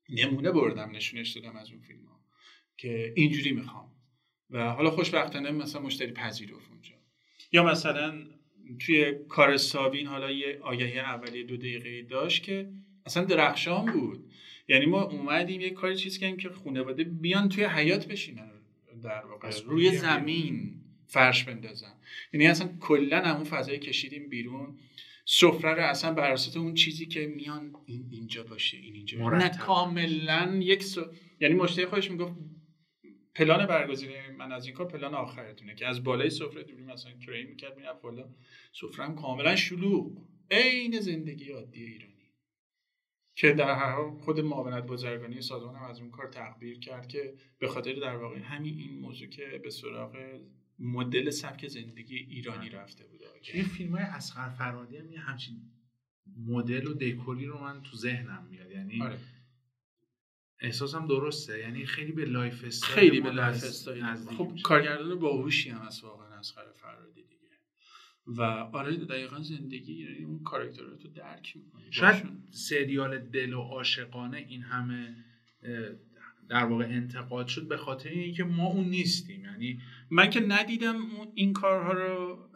نمونه بردم نشونش دادم از اون فیلم ها که اینجوری میخوام و حالا خوشبختانه مثلا مشتری پذیرفت اونجا. یا مثلا توی کار ساوین حالا یه آگهی اولیه دو دقیقه‌ای داشت که اصلا درخشان بود. یعنی ما اومدیم یه کاری چیز کردیم که خانواده بیان توی حیاط بشینن، در واقع روی زمین فرش بندازن، یعنی اصلا کلا همون فضای کشیدیم بیرون، سفره رو اصلا بر اساس اون چیزی که میان این اینجا باشه این اینجا باشه. نه کاملا یک سو... یعنی مشتری خودش میگفت پلان برگزینی من از این کار پلان آخرتونه، که از بالای سفره دوری مثلا کری میکرد میرفت بالا، سفرم کاملا شلوغ، عین زندگی عادی ایرانی. که در هر حال خود معاونت بازرگانی سازمان هم از اون کار تعبیر کرد که به خاطر در واقع همین این موضوع که به سراغ مدل سبک زندگی ایرانی رفته بوده. این فیلم‌های اصغر فرادی هم یه همچین مدل و دکوری رو من تو ذهنم میاد. یعنی آره. احساسم درسته، یعنی خیلی به لایف استایل خیلی به لایف استایل نزدیک. خب کارگردان باهوشی هم هست واقعا اصغر فرادی دیگه. و آره دقیقاً زندگی یعنی اون کاراکترها رو درک می‌کنه. شاید سریال دل و عاشقانه این همه در واقع انتقاد شد به خاطر اینکه ما اون نیستیم. یعنی من که ندیدم این کارها رو،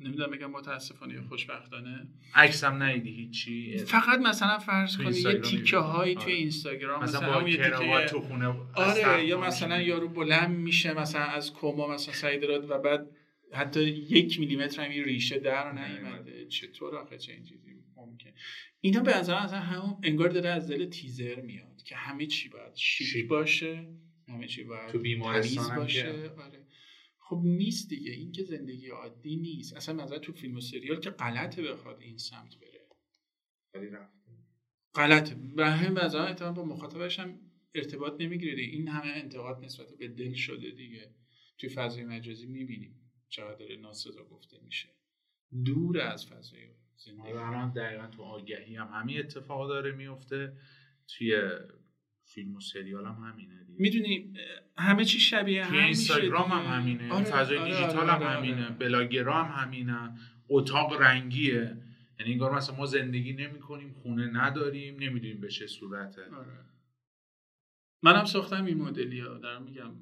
نمیدونم بگم متاسفانه یا خوشبختانه عکسم ندیدی هیچی، فقط مثلا فرض کنید یه تیکه هایی آره. توی اینستاگرام مثلا با یه کراوات تو خونه آره، یا مثلا یارو بلند میشه مثلا از کما مثلا سعید راد و بعد حتی یک میلیمتر هم این ریشه در نیامده. چطور آخه چه این چیزی ممکنه؟ اینا به نظر اصلا همون انگار داره از دل تیزر میاد که همه چی باید شیک باشه، همه چی باید تو بیمارستان باشه. آره خب نیست دیگه، این که زندگی عادی نیست اصلا. مثلا تو فیلم و سریال که غلطه بخواد این سمت بره، ولی رفته غلطه به نظر اصلا با مخاطبش هم ارتباط نمیگیره. این همه انتقاد نسبت به دل شده دیگه تو فضای مجازی میبینیم چقدر ناسزا گفته میشه، دور از فضای زندگی. آره دقیقاً تو آگهی هم همین اتفاق داره میفته، توی فیلم و سریال هم همینه دیگه. میدونی همه چی شبیه هم میشه، توی اینستاگرام هم همینه، آره، فضای آره، دیجیتال آره، هم همینه، آره، آره. بلاگرا هم همینه، اتاق رنگیه، یعنی انگار مثلا ما زندگی نمی‌کنیم، خونه نداریم، نمیدونیم به چه صورته. آره. منم ساختم این مدلی‌ها، دارم میگم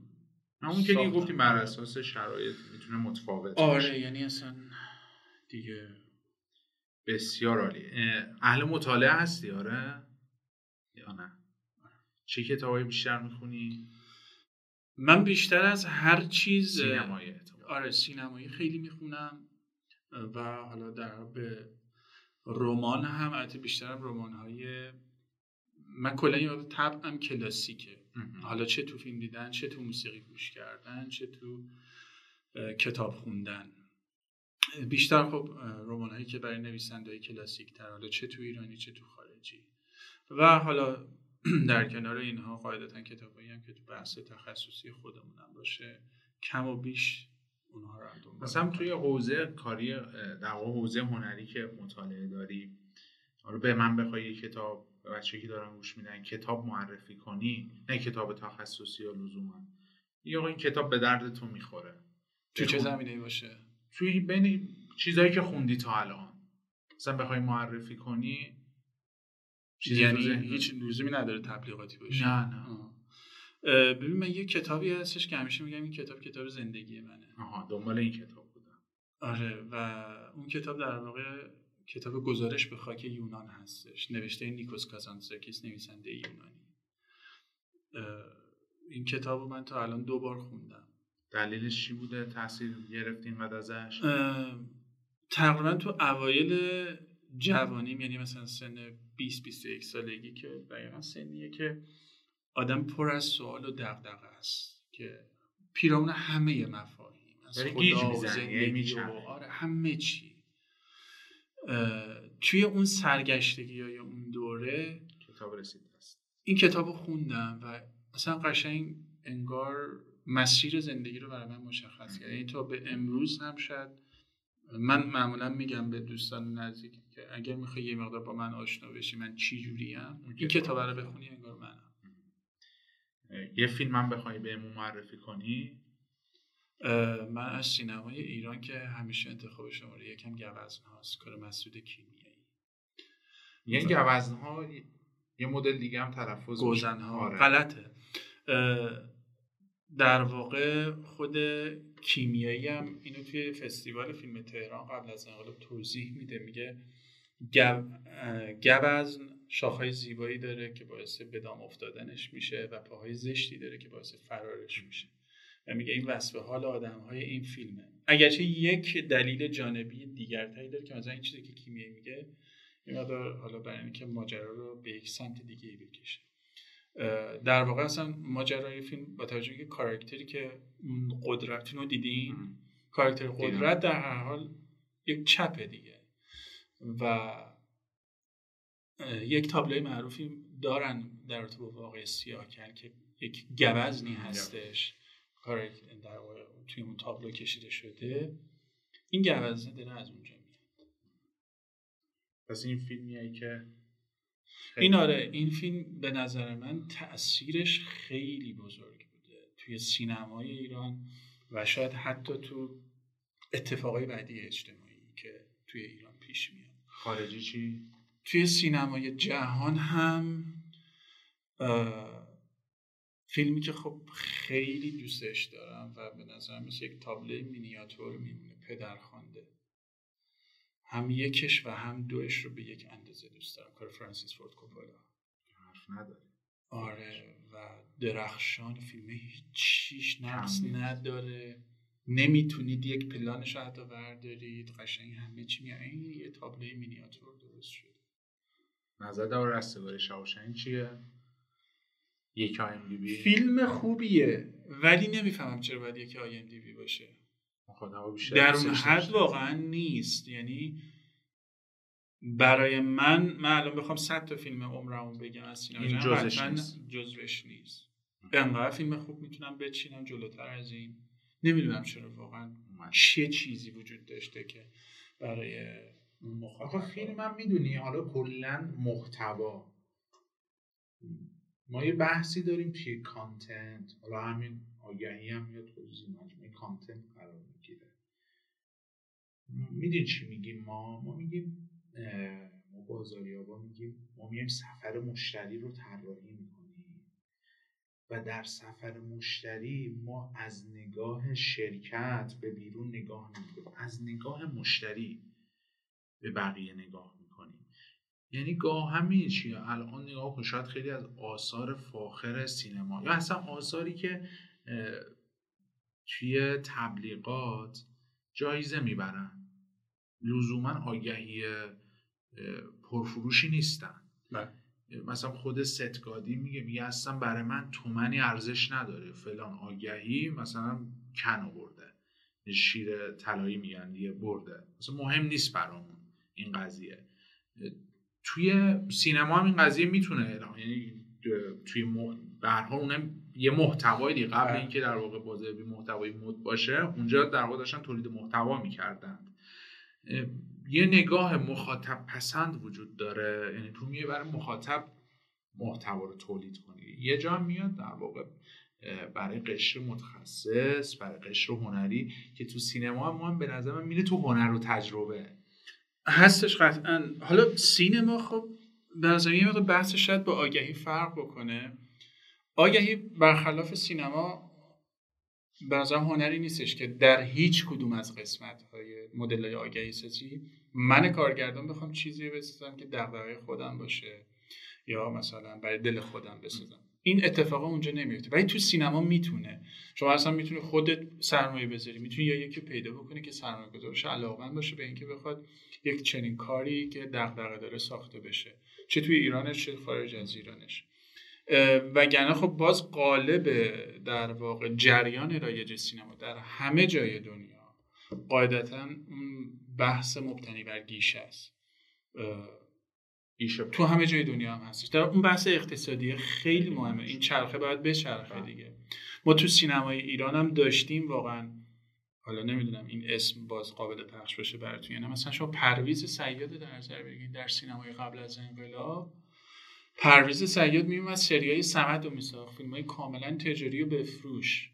همون که دیگه گفتیم بر اساس شرایط میتونه متفاوت آره باشه. یعنی اصلا دیگه بسیار عالی. اهل مطالعه هستی آره یا نه؟ چه کتابایی بیشتر میخونی؟ من بیشتر از هر چیز سینمایی آره سینمایی خیلی میخونم و حالا در به رمان هم البته بیشترم رمان‌های من کلا این طبعم کلاسیکه حالا چه تو فیلم دیدن، چه تو موسیقی گوش کردن، چه تو کتاب خوندن. بیشتر خب رمان‌هایی که برای نویسنده‌های کلاسیک‌تر حالا چه تو ایرانی چه تو خارجی و حالا در کنار اینها قاعدتاً کتابایی هم که تو بحث تخصصی خودمونم باشه کم و بیش اونها رو انجام میدم. مثلا توی حوزه کاری در حوزه هنری که مطالعه داری، حالا به من بخوای کتاب بچه‌ای که دارن گوش میدن کتاب معرفی کنی، نه کتاب تخصصی یا لزوما، یا این کتاب به دردتون میخوره تو چه زمینه‌ای باشه؟ توی بین چیزایی که خوندی تا الان مثلا بخوای معرفی کنی چیزی، یعنی هیچ لزومی نداره تبلیغاتی باشه. نه نه آه. اه ببین من یه کتابی هستش که همیشه میگم این کتاب کتاب زندگی منه. آها دنبال این کتاب بودم. آره و اون کتاب در واقع کتاب گزارش به خاک یونان هستش، نوشته نیکوس کازانتزاکیس، نویسنده یونانی. این کتابو من تا الان دو بار خوندم. دلیلش چی بوده؟ تاثیر گرفت اینقدر ازش؟ تقریبا تو اوایل جوانیم، یعنی مثلا سن بیست بیست و یک سالگی که دقیقا سنیه که آدم پر از سوال و دغدغه است که پیرامون همه مفاهیم از خدا و زندگی و آره همه چی توی اون سرگشتگی یا اون دوره کتاب رسیده است. این کتابو خوندم و مثلا قشنگ انگار مسیر زندگی رو برای من مشخص کرد. یعنی تا به امروز هم شاید من معمولا میگم به دوستان نزدیک که اگر میخوای یه مقدار با من آشنا بشی من چی جوری ام این کتاب رو بخونی انگار منم. یه فیلم هم بخوای بهمون معرفی کنی؟ من از سینمای ایران که همیشه انتخاب شماره یکم گوزن هاست، کار مسعود کیمیایی. یعنی گوزن ها یه مدل دیگه هم تلفظ گوزن ها غلطه. در واقع خود کیمیایی هم اینو توی فستیوال فیلم تهران قبل از انقلاب توضیح میده، میگه گب... گبزن شاخهای زیبایی داره که باعث بدام افتادنش میشه و پاهای زشتی داره که باعث فرارش میشه و میگه این وصف حال آدمهای این فیلمه. اگرچه یک دلیل جانبی دیگر تایی داره که مثلا این چیزی که کیمیایی میگه این مقدار حالا برای اینکه ماجرا رو به یک سمت دیگه بکشه. در واقع اصلا ماجرای فیلم با توجه به کاراکتری که قدرت رو دیدین، کاراکتر قدرت در هر حال یک چپه دیگه و یک تابلوی معروفی دارن در رابطه با واقعه سیاه‌کل که یک گوزنی هستش، کاراکتر در واقع توی اون تابلو کشیده شده، این گوزنه داره از اونجا میاد. پس این فیلمیه که این آره این فیلم به نظر من تأثیرش خیلی بزرگ بوده توی سینمای ایران و شاید حتی تو اتفاقای بعدی اجتماعی که توی ایران پیش میاد. خارجی چی؟ توی سینمای جهان هم فیلمی که خب خیلی دوستش دارم و به نظر من مثل یک تابلوی مینیاتور میمونه، پدرخوانده. هم یکش و هم دوش رو به یک اندازه دوست دارم، کار فرانسیس فورد کوپولا. حرف نداره. آره و درخشان فیلمه، هیچیش نقص نداره، نمیتونید یک پلانش رو حتی بردارید، قشنگ همه چی میاد. این یه تابلوی مینیاتور درست شده. نظر در رستگار شاوشنگ چیه؟ یک آی ام دی بی فیلم خوبیه ولی نمیفهمم چرا باید یک آی ام دی بی باشه. در اون حد واقعا نیست. یعنی برای من من الان بخوام صد تا فیلم عمرمو بگم از سینما این جزوش نیست. جزوش نیست. انقدر فیلم خوب میتونم بچینم جلوتر از این. نمیدونم چرا واقعا چه چیزی وجود داشته که برای مخاطب فیلمم میدونی حالا کلا محتوا ما یه بحثی داریم توی کانتنت، حالا همین آگهی هم میاد توی مجموعه کانتنت قرار میگیره. میدونی چی میگیم ما؟ ما میگیم ما بازاریابا میگیم ما میایم سفر مشتری رو طراحی میکنیم و در سفر مشتری ما از نگاه شرکت به بیرون نگاه نمیکنیم، از نگاه مشتری به بقیه نگاه میکنیم. یعنی گاه همین چیه الان نگاه کن، شاید خیلی از آثار فاخر سینما یا اصلا آثاری که توی تبلیغات جایزه میبرن لزوما آگهی پرفروشی نیستن. نه. مثلا خود ستگادی میگه میگه اصلا برای من تومنی ارزش نداره فلان آگهی مثلا کنو برده، شیر طلایی میگن دیگه برده، مثلا مهم نیست برامون این قضیه. توی سینما هم این قضیه میتونه اعلام، یعنی توی مح... به هر حال اونم یه محتوای دیگه قبل اینکه در واقع بازاریابی محتوای مد باشه اونجا در واقع داشتن تولید محتوا می‌کردند. یه نگاه مخاطب پسند وجود داره، یعنی تو میای برای مخاطب محتوا رو تولید کنی. یه جا میاد در واقع برای قشر متخصص، برای قشر هنری، که تو سینما هم, هم به نظر من میره تو هنر و تجربه هستش قطعا. حالا سینما خب به نظر من یه مقدار بحثش شاید با آگهی فرق بکنه. آگهی برخلاف سینما به نظر هنری نیستش که در هیچ کدوم از قسمت‌های مدل‌های آگهی سازی من کارگردان بخوام چیزی بسازم که دغدغه خودم باشه یا مثلا برای دل خودم بسازم. این اتفاقا اونجا نمیفته. ولی تو سینما میتونه. شما اصلا میتونی خودت سرمایه بذاری. میتونی یا یکی پیدا بکنی که سرمایه‌گذارش علاقه‌مند باشه به اینکه بخواد یک چنین کاری که دغدغه داره ساخته بشه. چه توی ایرانش چه خارج از ایرانش. وگرنه خب باز قالب در واقع جریان رایج سینما در همه جای دنیا قاعدتاً بحث مبتنی بر گیشه است. گیشه تو همه جای دنیا هم هستش. در اون بحث اقتصادی خیلی مهمه. این چرخه باید بچرخه دیگه. ما تو سینمای ایران هم داشتیم واقعاً، حالا نمیدونم این اسم باز قابل پخش بشه براتون یا نه، مثلا شما پرویز سیاد در نظر بگیرید. در سینمای قبل از انقلاب پرویز سیاد میومد سریای صمد رو میساخت، فیلم‌های کاملا تجاری و بفروش.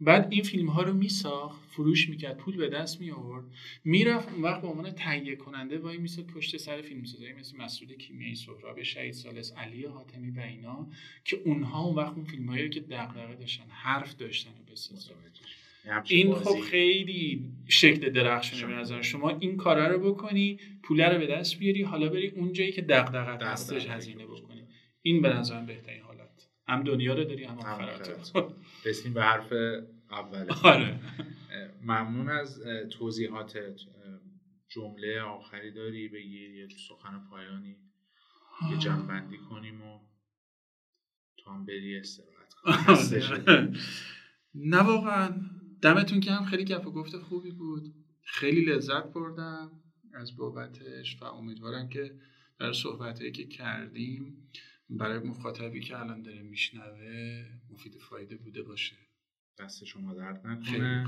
بعد این فیلم‌ها رو میساخت، فروش میکرد، پول به دست میآورد، میرفت اون وقت به عنوان تهیه کننده وای میساد پشت سر فیلمسازایی مثل مسعود کیمیایی، سهراب شهید سالس، علی حاتمی و اینا که اونها اون وقت اون فیلم‌هایی رو که دغدغه داشتن، حرف داشتن و بسازن. این خب خیلی شکل درخشانه به نظر. شما این کارا رو بکنی، پوله رو به دست بیاری، حالا بری اون جایی که دغدغه‌ات هستش هزینه بکنی. این به نظر من بهترین حالت. هم دنیا رو داری هم آخرت. رسیدیم به حرف اول. آره. ممنون از توضیحاتت. جمله آخری داری بگیر، یه سخن پایانی که جمع‌بندی کنیم و تو هم بری استراحت کنی. نه واقعاً دمتون گرم، خیلی گپ و گفت خوبی بود، خیلی لذت بردم از بابتش و امیدوارم که در صحبتایی که کردیم برای مخاطبی که الان داره میشنوه مفید فایده بوده باشه. دست شما درد نکنه.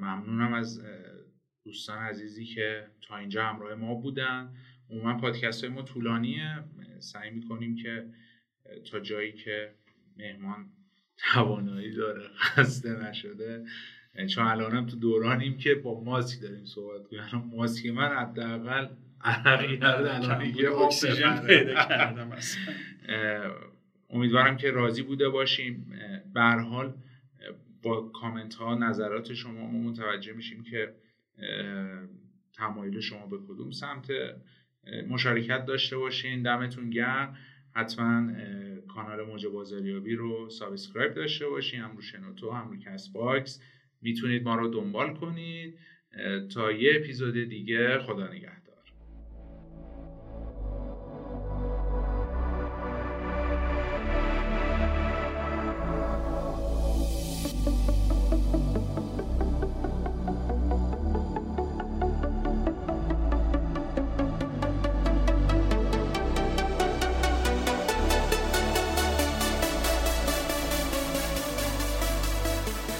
ممنونم از دوستان عزیزی که تا اینجا همراه ما بودن. عموما پادکست های ما طولانیه، سعی میکنیم که تا جایی که مهمان توانایی داره خسته نشده، چون الانم تو دورانیم که با ماسک داریم صحبت کنیم. الان ماسک من حداقل عرقی کرده، الان یه اکسیژن پیدا کردم. امیدوارم که راضی بوده باشیم. به هر حال با کامنت ها، نظرات شما ما متوجه میشیم که تمایل شما به کدوم سمت. مشارکت داشته باشین. دمتون گرم. حتما کانال موج بازاریابی رو سابسکرایب داشته باشین، هم رو شنوتو، هم رو کست باکس. میتونید ما رو دنبال کنید. تا یه اپیزود دیگه، خدا نگهدار.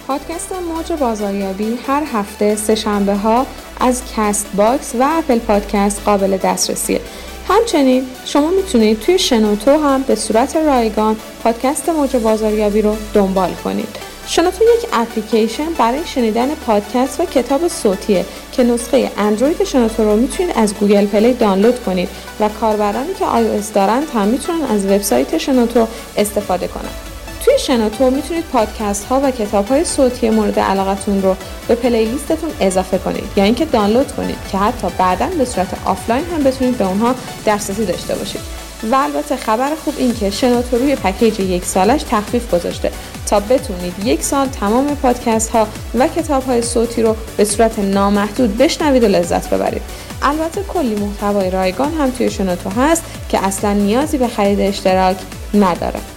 پادکست موج بازاریابی هر هفته سه شنبه ها از کست باکس و اپل پادکست قابل دسترسیه. همچنین شما میتونید توی شنوتو هم به صورت رایگان پادکست موج بازاریابی رو دنبال کنید. شنوتو یک اپلیکیشن برای شنیدن پادکست و کتاب صوتیه که نسخه اندروید شنوتو رو میتونید از گوگل پلی دانلود کنید و کاربرانی که آی او اس دارن هم میتونن از وبسایت شنوتو استفاده کنن. توی شنوتو میتونید پادکست ها و کتاب های صوتی مورد علاقتون رو به پلیلیستتون اضافه کنید یا یعنی اینکه دانلود کنید که حتی بعداً به صورت آفلاین هم بتونید به اونها دسترسی داشته باشید. و البته خبر خوب این که شنوتو روی پکیج یک سالش تخفیف گذاشته تا بتونید یک سال تمام پادکست ها و کتاب های صوتی رو به صورت نامحدود بشنوید و لذت ببرید. البته کلی محتوای رایگان هم توی شنوتو هست که اصلا نیازی به خرید اشتراک نداره.